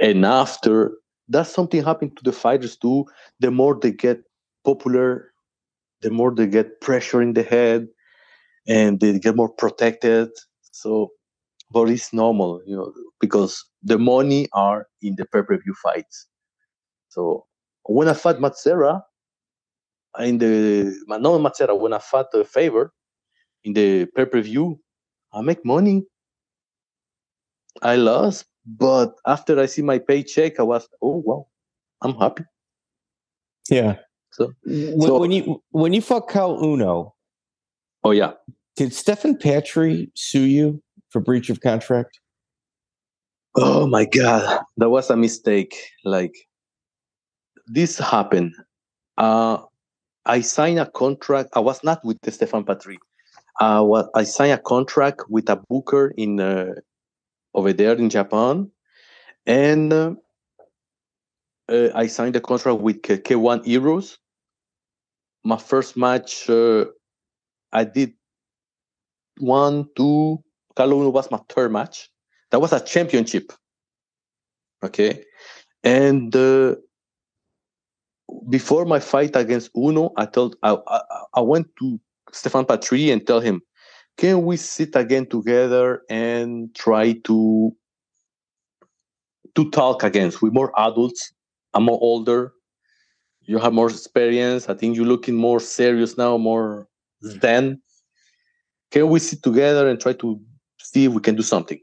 and after that, something happened to the fighters too. The more they get popular, the more they get pressure in the head, and they get more protected. So, but it's normal, you know, because the money are in the pay-per-view fights. So when I fought Matt Serra, when I fought Faber in the pay-per-view, I make money. I lost, but after I see my paycheck, I was, oh wow, I'm happy. Yeah. So when you fought Caol Uno, oh yeah, did Stephane Patry sue you for breach of contract? Oh my God, that was a mistake. Like, this happened. I signed a contract. I was not with Stephane Patry. I signed a contract with a booker in over there in Japan, and I signed a contract with K1 Heroes. My first match, I did 1, 2. Caol Uno was my third match. That was a championship. Okay. And before my fight against Uno, I went to Stephane Patry and tell him, can we sit again together and try to talk again? We're more adults. I'm more older. You have more experience. I think you're looking more serious now, more zen. Can we sit together and try to see if we can do something?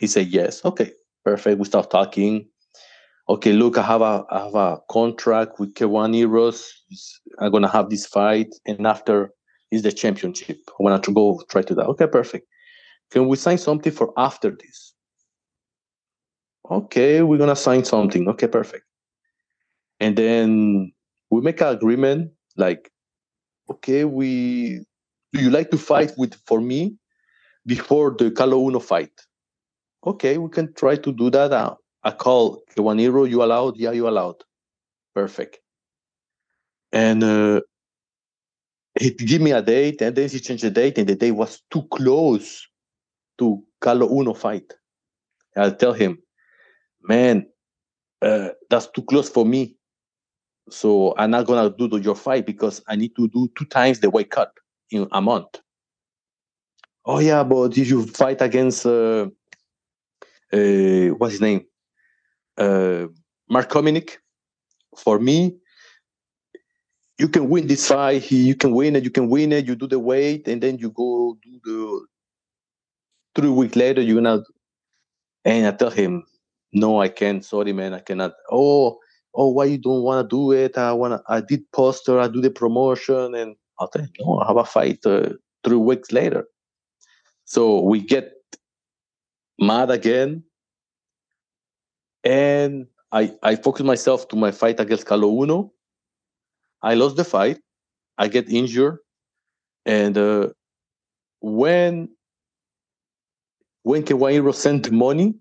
He said, yes. Okay, perfect. We start talking. Okay, look, I have a contract with K1 Heroes. I'm going to have this fight. And after is the championship. I want to go try to that. Okay, perfect. Can we sign something for after this? Okay, we're going to sign something. Okay, perfect. And then we make an agreement like, okay, do you like to fight for me before the Caol Uno fight? Okay, we can try to do that. I call K1 Hero, you allowed? Yeah, you allowed. Perfect. And he gave me a date, and then he changed the date, and the date was too close to Caol Uno fight. I tell him, man, that's too close for me. So I'm not going to do your fight because I need to do 2 times the weight cut in a month. Oh yeah, but did you fight against what's his name, Mark Pavelich? For me, you can win this fight. You can win it. You can win it. You do the weight, and then you go do the 3 weeks later. You're gonna, and I tell him, no, I can't. Sorry, man, I cannot. Oh, why you don't wanna do it? I did poster. I do the promotion, and I'll tell him, no, I have a fight 3 weeks later. So we get mad again, and I focus myself to my fight against Caol Uno. I lost the fight. I get injured, and when K1 Hero sent the money,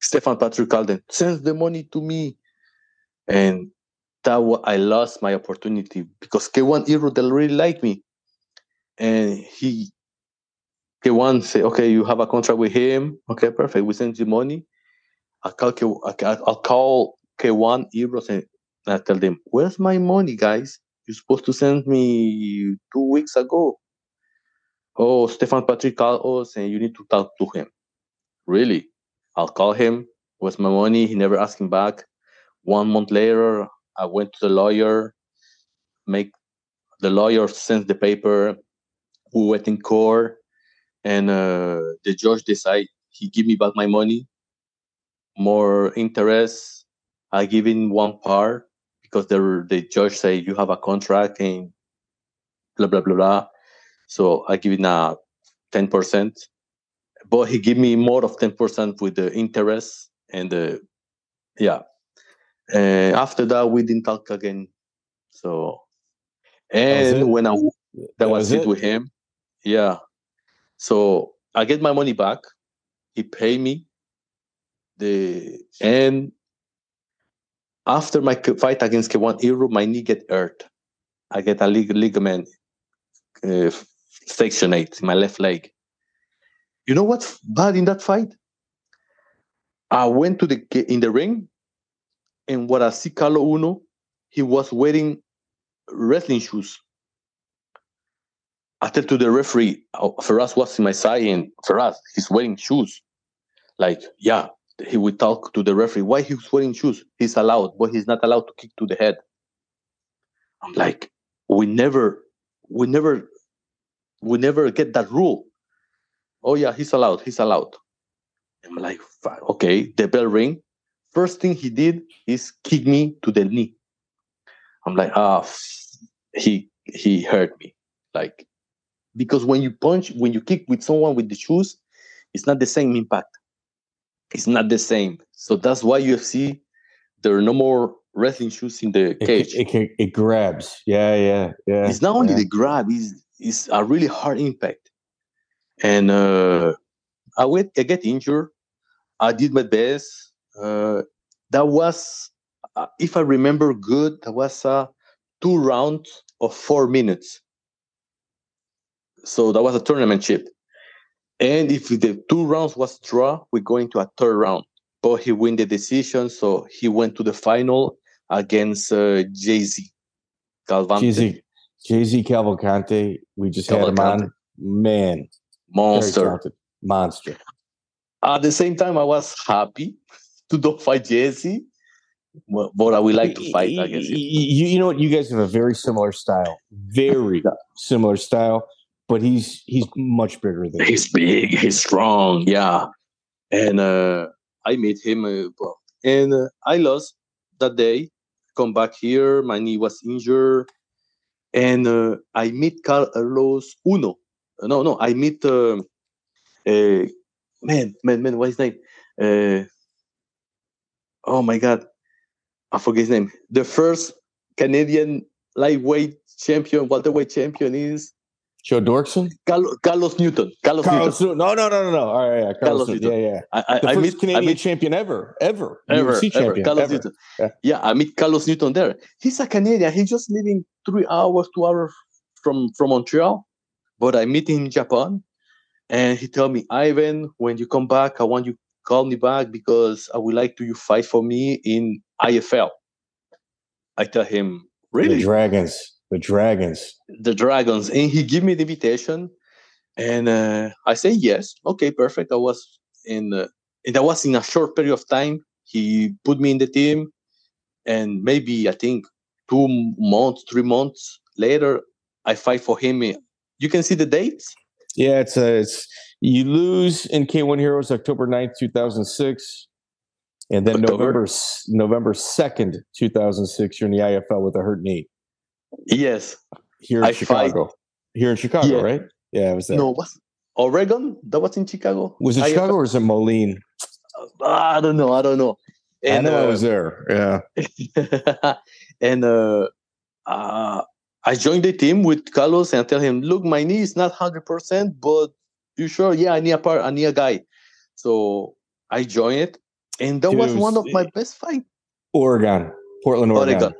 Stephane Patry called and sends the money to me, and I lost my opportunity because K1 Hero, they really like me, and K1 say, okay, you have a contract with him. Okay, perfect. We send you money. I'll call K1 Heroes and I tell them, where's my money, guys? You're supposed to send me 2 weeks ago. Oh, Stephane Patry called us and you need to talk to him. Really? I'll call him. was my money. He never asked him back. 1 month later, I went to the lawyer. The lawyer sends the paper. We went in court, and the judge decided he give me back my money, more interest. I give him one part because the judge say you have a contract and blah blah blah blah. So I give him a 10%, but he give me more of 10% with the interest and the yeah. And after that, we didn't talk again. So, and when that was it with him, yeah. So I get my money back. He pay me. And after my fight against K1 Heroes, my knee get hurt. I get a ligament sectionate in my left leg. You know what's bad in that fight? I went to the ring, and what I see Caol Uno, he was wearing wrestling shoes. I tell to the referee, Firas was in my side, and Firas, he's wearing shoes. Like, yeah, he would talk to the referee. Why he's wearing shoes? He's allowed, but he's not allowed to kick to the head. I'm like, we never get that rule. Oh yeah, he's allowed. I'm like, fine, okay, the bell ring. First thing he did is kick me to the knee. I'm like, he hurt me. Like, because when you kick with someone with the shoes, it's not the same impact. It's not the same. So that's why UFC, there are no more wrestling shoes in the cage. It grabs. Yeah. It's not only the grab. It's a really hard impact. And I get injured. I did my best. That was, if I remember good, that was 2 rounds of 4 minutes. So that was a tournament chip. And if the 2 rounds was draw, we're going to a 3rd round. But he win the decision, so he went to the final against Jay-Z Calvante. Jay-Z Cavalcante. We just had him on. Man. Monster. At the same time, I was happy to don't fight Jay-Z, but I would like to fight against him. You know what? You guys have a very similar style. Very similar style. But he's much bigger than he's you. Big. He's strong. Yeah, and I met him, and I lost that day. Come back here, my knee was injured, and I meet Carlos Uno. No, I meet man. What's his name? Oh my God, I forget his name. The first Canadian lightweight champion, welterweight champion is. Joe Dorkson? Carlos Newton. No. All right, yeah. Carlos Newton. Yeah. I meet Canadian champion ever. Yeah, I meet Carlos Newton there. He's a Canadian. He's just living 2 hours from Montreal. But I meet him in Japan, and he told me, Ivan, when you come back, I want you to call me back because I would like you fight for me in IFL. I tell him, really? The Dragons. And he gave me the invitation. And I say, yes. Okay, perfect. I was in a short period of time. He put me in the team. And maybe, I think, 3 months later, I fight for him. You can see the dates? Yeah, it's you lose in K1 Heroes October 9th, 2006. And then November 2nd, 2006, you're in the IFL with a hurt knee. Yes. Here in Chicago, yeah. Right? Yeah, it was there. No, was Oregon? That was in Chicago. Was it Chicago or was it Moline? I don't know. And, I know I was there. Yeah. And I joined the team with Carlos and I tell him, look, my knee is not 100%, but you sure? Yeah, I need a guy. So I joined it. And that was one of my best fights. Portland, Oregon.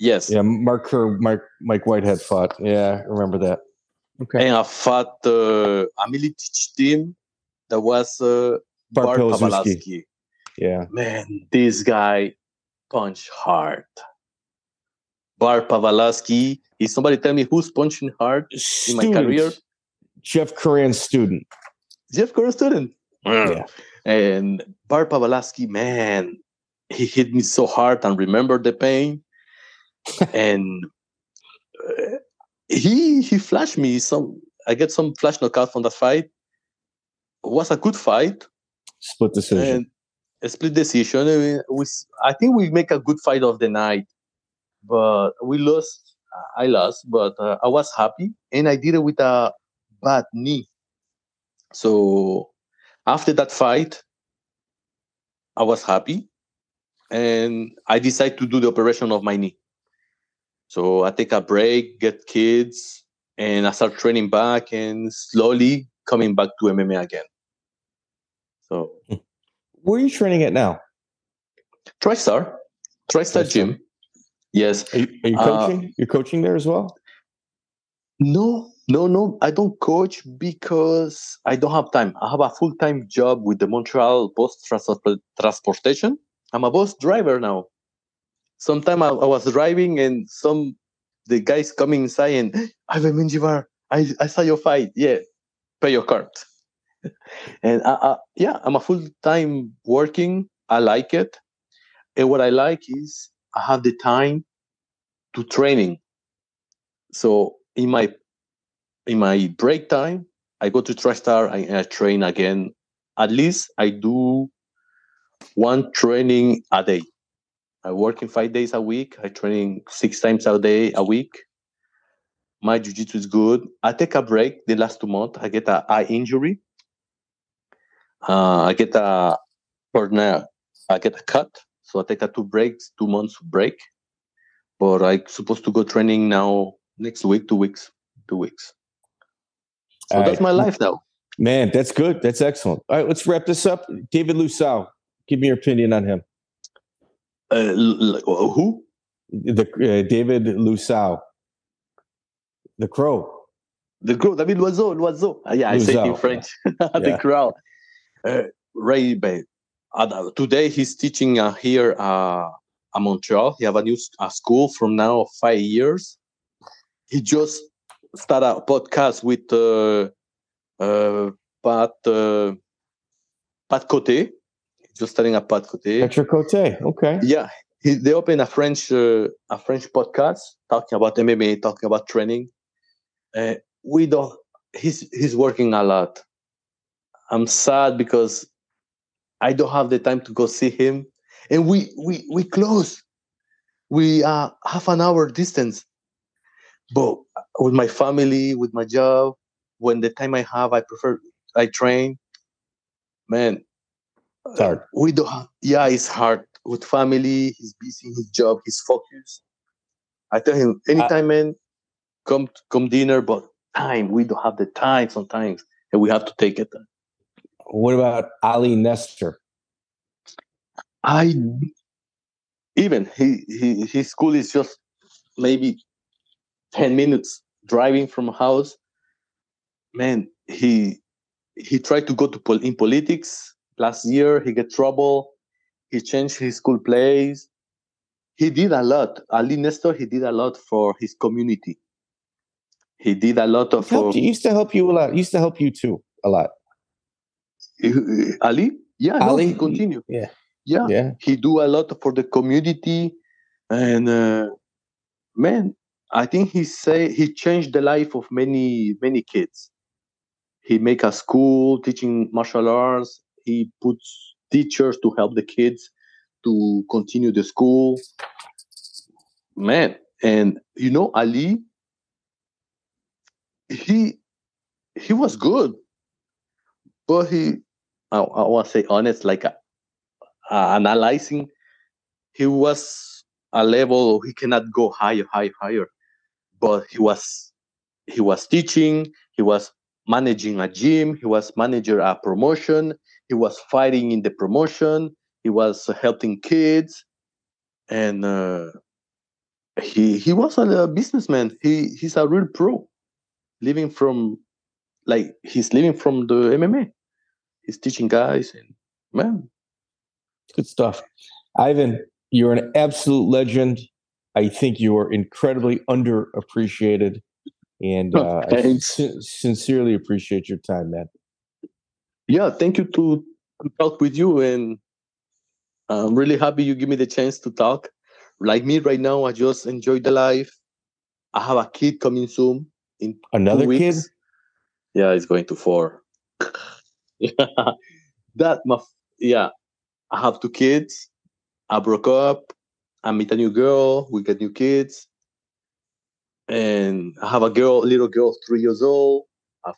Yes. Yeah, Mike Whitehead fought. Yeah, I remember that. Okay. And I fought a Militic team that was Bart Palaszewski. Yeah. Man, this guy punch hard. Bart Palaszewski. Is somebody tell me who's punching hard in my career? Jeff Curran student. Yeah. And Bart Palaszewski, man, he hit me so hard and remembered the pain. And he flashed me. I get some flash knockout from that fight. It was a good fight. Split decision. And a split decision. I mean, I think we make a good fight of the night. But we lost. I lost, but I was happy. And I did it with a bad knee. So after that fight, I was happy. And I decided to do the operation of my knee. So I take a break, get kids, and I start training back and slowly coming back to MMA again. So, where are you training at now? TriStar Gym. Yes. Are you coaching? You're coaching there as well? No. I don't coach because I don't have time. I have a full-time job with the Montreal Bus Transportation. I'm a bus driver now. Sometimes I was driving and the guys coming inside and, Ivan Menjivar, I saw your fight. Yeah, pay your card. And I'm a full-time working. I like it. And what I like is I have the time to training. So in my break time, I go to TriStar and I train again. At least I do one training a day. I work in 5 days a week. I train 6 times a week. My jiu-jitsu is good. I take a break the last 2 months. I get an eye injury. I get a partner. I get a cut. So I take a 2 months break. But I'm supposed to go training now next week, 2 weeks. So all that's right. My life now. Man, that's good. That's excellent. All right, let's wrap this up. David Loiseau, give me your opinion on him. Who? David Loiseau. The Crow. The Crow. David Loiseau. Yeah, I say it in French. Yeah. The Crow. Ray Bay. Today he's teaching here in Montreal. He have a new school from now 5 years. He just started a podcast with Pat Côté. Just starting a podcast. Patrick Côté, okay. Yeah, they opened a French podcast talking about MMA, talking about training. He's working a lot. I'm sad because I don't have the time to go see him, and we close. We are half an hour distance, but with my family, with my job, when the time I have, I train. Man. It's hard. It's hard with family. He's busy, his job, his focus. I tell him anytime, man, come dinner, but time. We don't have the time sometimes, and we have to take it. What about Ali Nestor? His school is just maybe 10 minutes driving from house. Man, he tried to go in politics. Last year, he got trouble. He changed his school plays. He did a lot. Ali Nestor, he did a lot for his community. He did a lot of... He used to help you a lot. He used to help you too a lot. Ali? Yeah, Ali, no, continue. Yeah. He do a lot for the community. And man, I think he changed the life of many, many kids. He make a school teaching martial arts. He puts teachers to help the kids to continue the school. Man, and you know, Ali, he was good, but I want to say honest, like analyzing, he was a level he cannot go higher. But he was teaching, he was managing a gym, he was managing a promotion. He was fighting in the promotion. He was helping kids, and he was a businessman. He's a real pro, living from the MMA. He's teaching guys, and man, good stuff. Ivan, you're an absolute legend. I think you are incredibly underappreciated, and I sincerely appreciate your time, man. Yeah, thank you to to talk with you, and I'm really happy you give me the chance to talk. Like me right now, I just enjoy the life. I have a kid coming soon. In another 2 weeks. Kid? Yeah, it's going to 4. Yeah. Yeah, I have 2 kids. I broke up. I meet a new girl. We get new kids. And I have a girl, little girl, 3 years old. I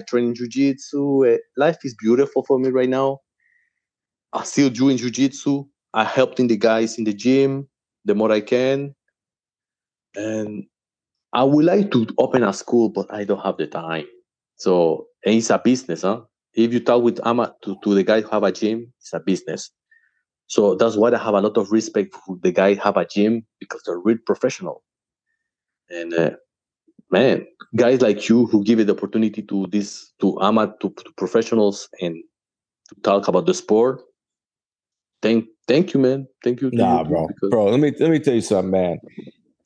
train in jiu-jitsu. Life is beautiful for me right now. I still doing jiu-jitsu. I helping the guys in the gym the more I can. And I would like to open a school, but I don't have the time. So it's a business, huh? If you talk with to the guy who have a gym, it's a business. So that's why I have a lot of respect for the guy who have a gym, because they're real professional. And man, guys like you who give it the opportunity to professionals and to talk about the sport. Thank you, man. Thank you. Bro. Let me tell you something, man.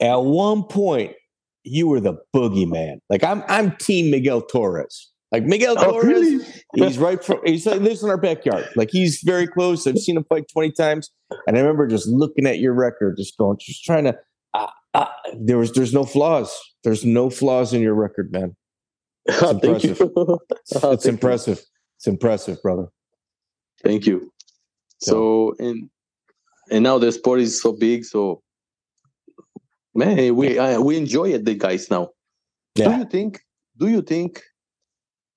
At one point, you were the boogeyman. Like I'm Team Miguel Torres. Like Miguel Torres, really? He's right. He's like lives in our backyard. Like he's very close. I've seen him fight 20 times, and I remember just looking at your record, just trying to. There's no flaws. There's no flaws in your record, man. It's impressive. It's impressive. It's impressive, brother. Thank you. So and now the sport is so big. So man, we enjoy it, the guys now. Yeah. Do you think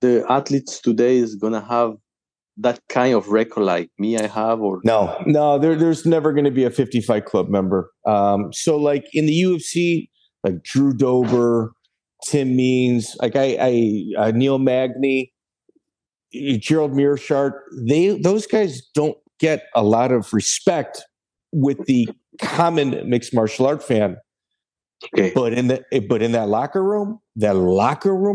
the athletes today is gonna have that kind of record like me I have? Or no, there's never going to be a 50 fight club member. So like in the UFC, like Drew Dober, Tim Means, like I Neil Magny, Gerald Meerschaert, those guys don't get a lot of respect with the common mixed martial art fan. Okay. But in that locker room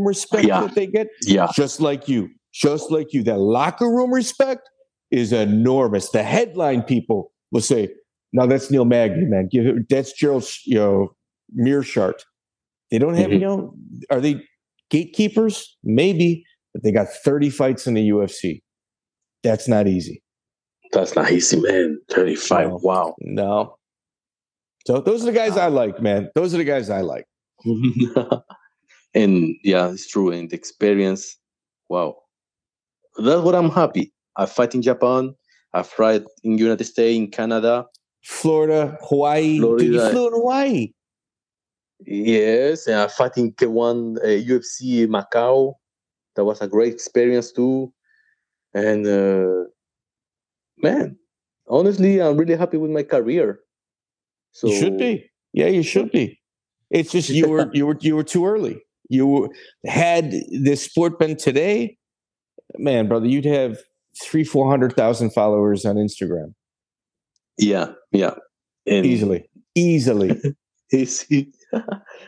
respect that they get, just like you, that locker room respect is enormous. The headline people will say, "No, that's Neil Magny, man. That's Gerald, Meerschaert." They don't have, are they gatekeepers? Maybe, but they got 30 fights in the UFC. That's not easy. That's not easy, man. 35. No. Wow. No. So those are the guys I like, man. Those are the guys I like. And yeah, it's true. And the experience. Wow. That's what I'm happy. I fight in Japan. I fight in United States, in Canada, Florida, Hawaii. Dude, you flew in Hawaii. Yes, and I fight in K1 UFC Macau. That was a great experience too. And man, honestly, I'm really happy with my career. So you should be. Yeah, you should be. It's just you were too early. Had this sport been today, man, brother, you'd have 400,000 followers on Instagram. Yeah, and easily.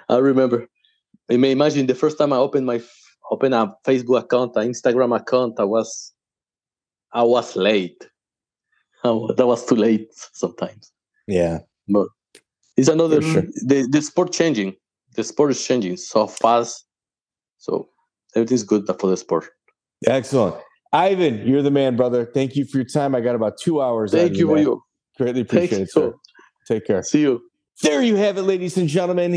I remember. I may imagine the first time I opened a Facebook account, an Instagram account. I was late. That was too late sometimes. Yeah, but it's another. Sure. The sport changing. The sport is changing so fast. So everything's good for the sport. Excellent. Ivan, you're the man, brother. Thank you for your time. I got about 2 hours. Thank you, man. Greatly appreciate it, sir. Take care. See you. There you have it, ladies and gentlemen.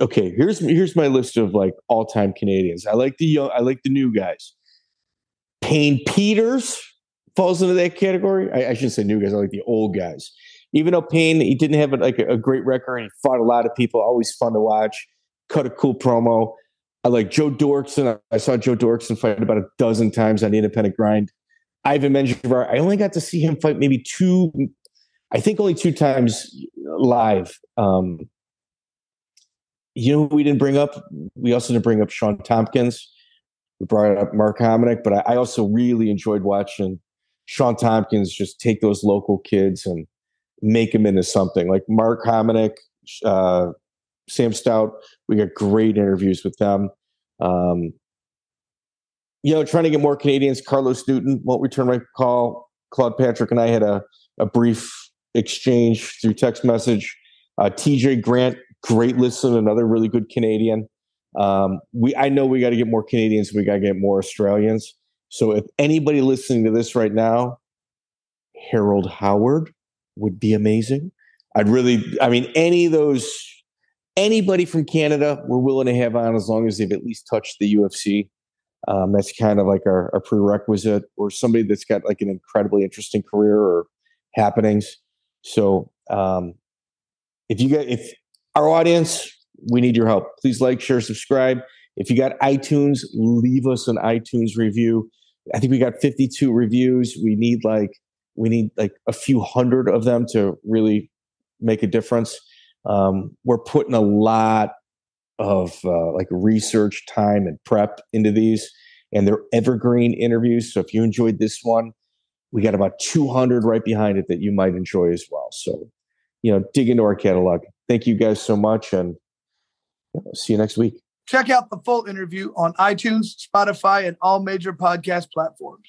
Okay, here's my list of like all-time Canadians. I like the new guys. Payne Peters falls into that category. I shouldn't say new guys. I like the old guys. Even though Payne, he didn't have a great record, and he fought a lot of people. Always fun to watch. Cut a cool promo. I like Joe Dorkson. I saw Joe Dorkson fight about 12 times on the independent grind. Ivan Menjivar, I only got to see him fight maybe only 2 times live. You know who we didn't bring up? We also didn't bring up Sean Tompkins. We brought up Mark Hominick, but I also really enjoyed watching Sean Tompkins just take those local kids and make them into something. Like Mark Hominick, Sam Stout, we got great interviews with them. Trying to get more Canadians. Carlos Newton won't return my call. Claude Patrick and I had a brief exchange through text message. TJ Grant, great listen, another really good Canadian. I know we got to get more Canadians. We got to get more Australians. So if anybody listening to this right now, Harold Howard would be amazing. Any of those, anybody from Canada, we're willing to have on as long as they've at least touched the UFC. That's kind of like our prerequisite, or somebody that's got like an incredibly interesting career or happenings. So if our audience, we need your help. Please like, share, subscribe. If you got iTunes, leave us an iTunes review. I think we got 52 reviews. We need like a few hundred of them to really make a difference. We're putting a lot of research, time, and prep into these, and they're evergreen interviews. So if you enjoyed this one, we got about 200 right behind it that you might enjoy as well. So, dig into our catalog. Thank you guys so much, and see you next week. Check out the full interview on iTunes, Spotify, and all major podcast platforms.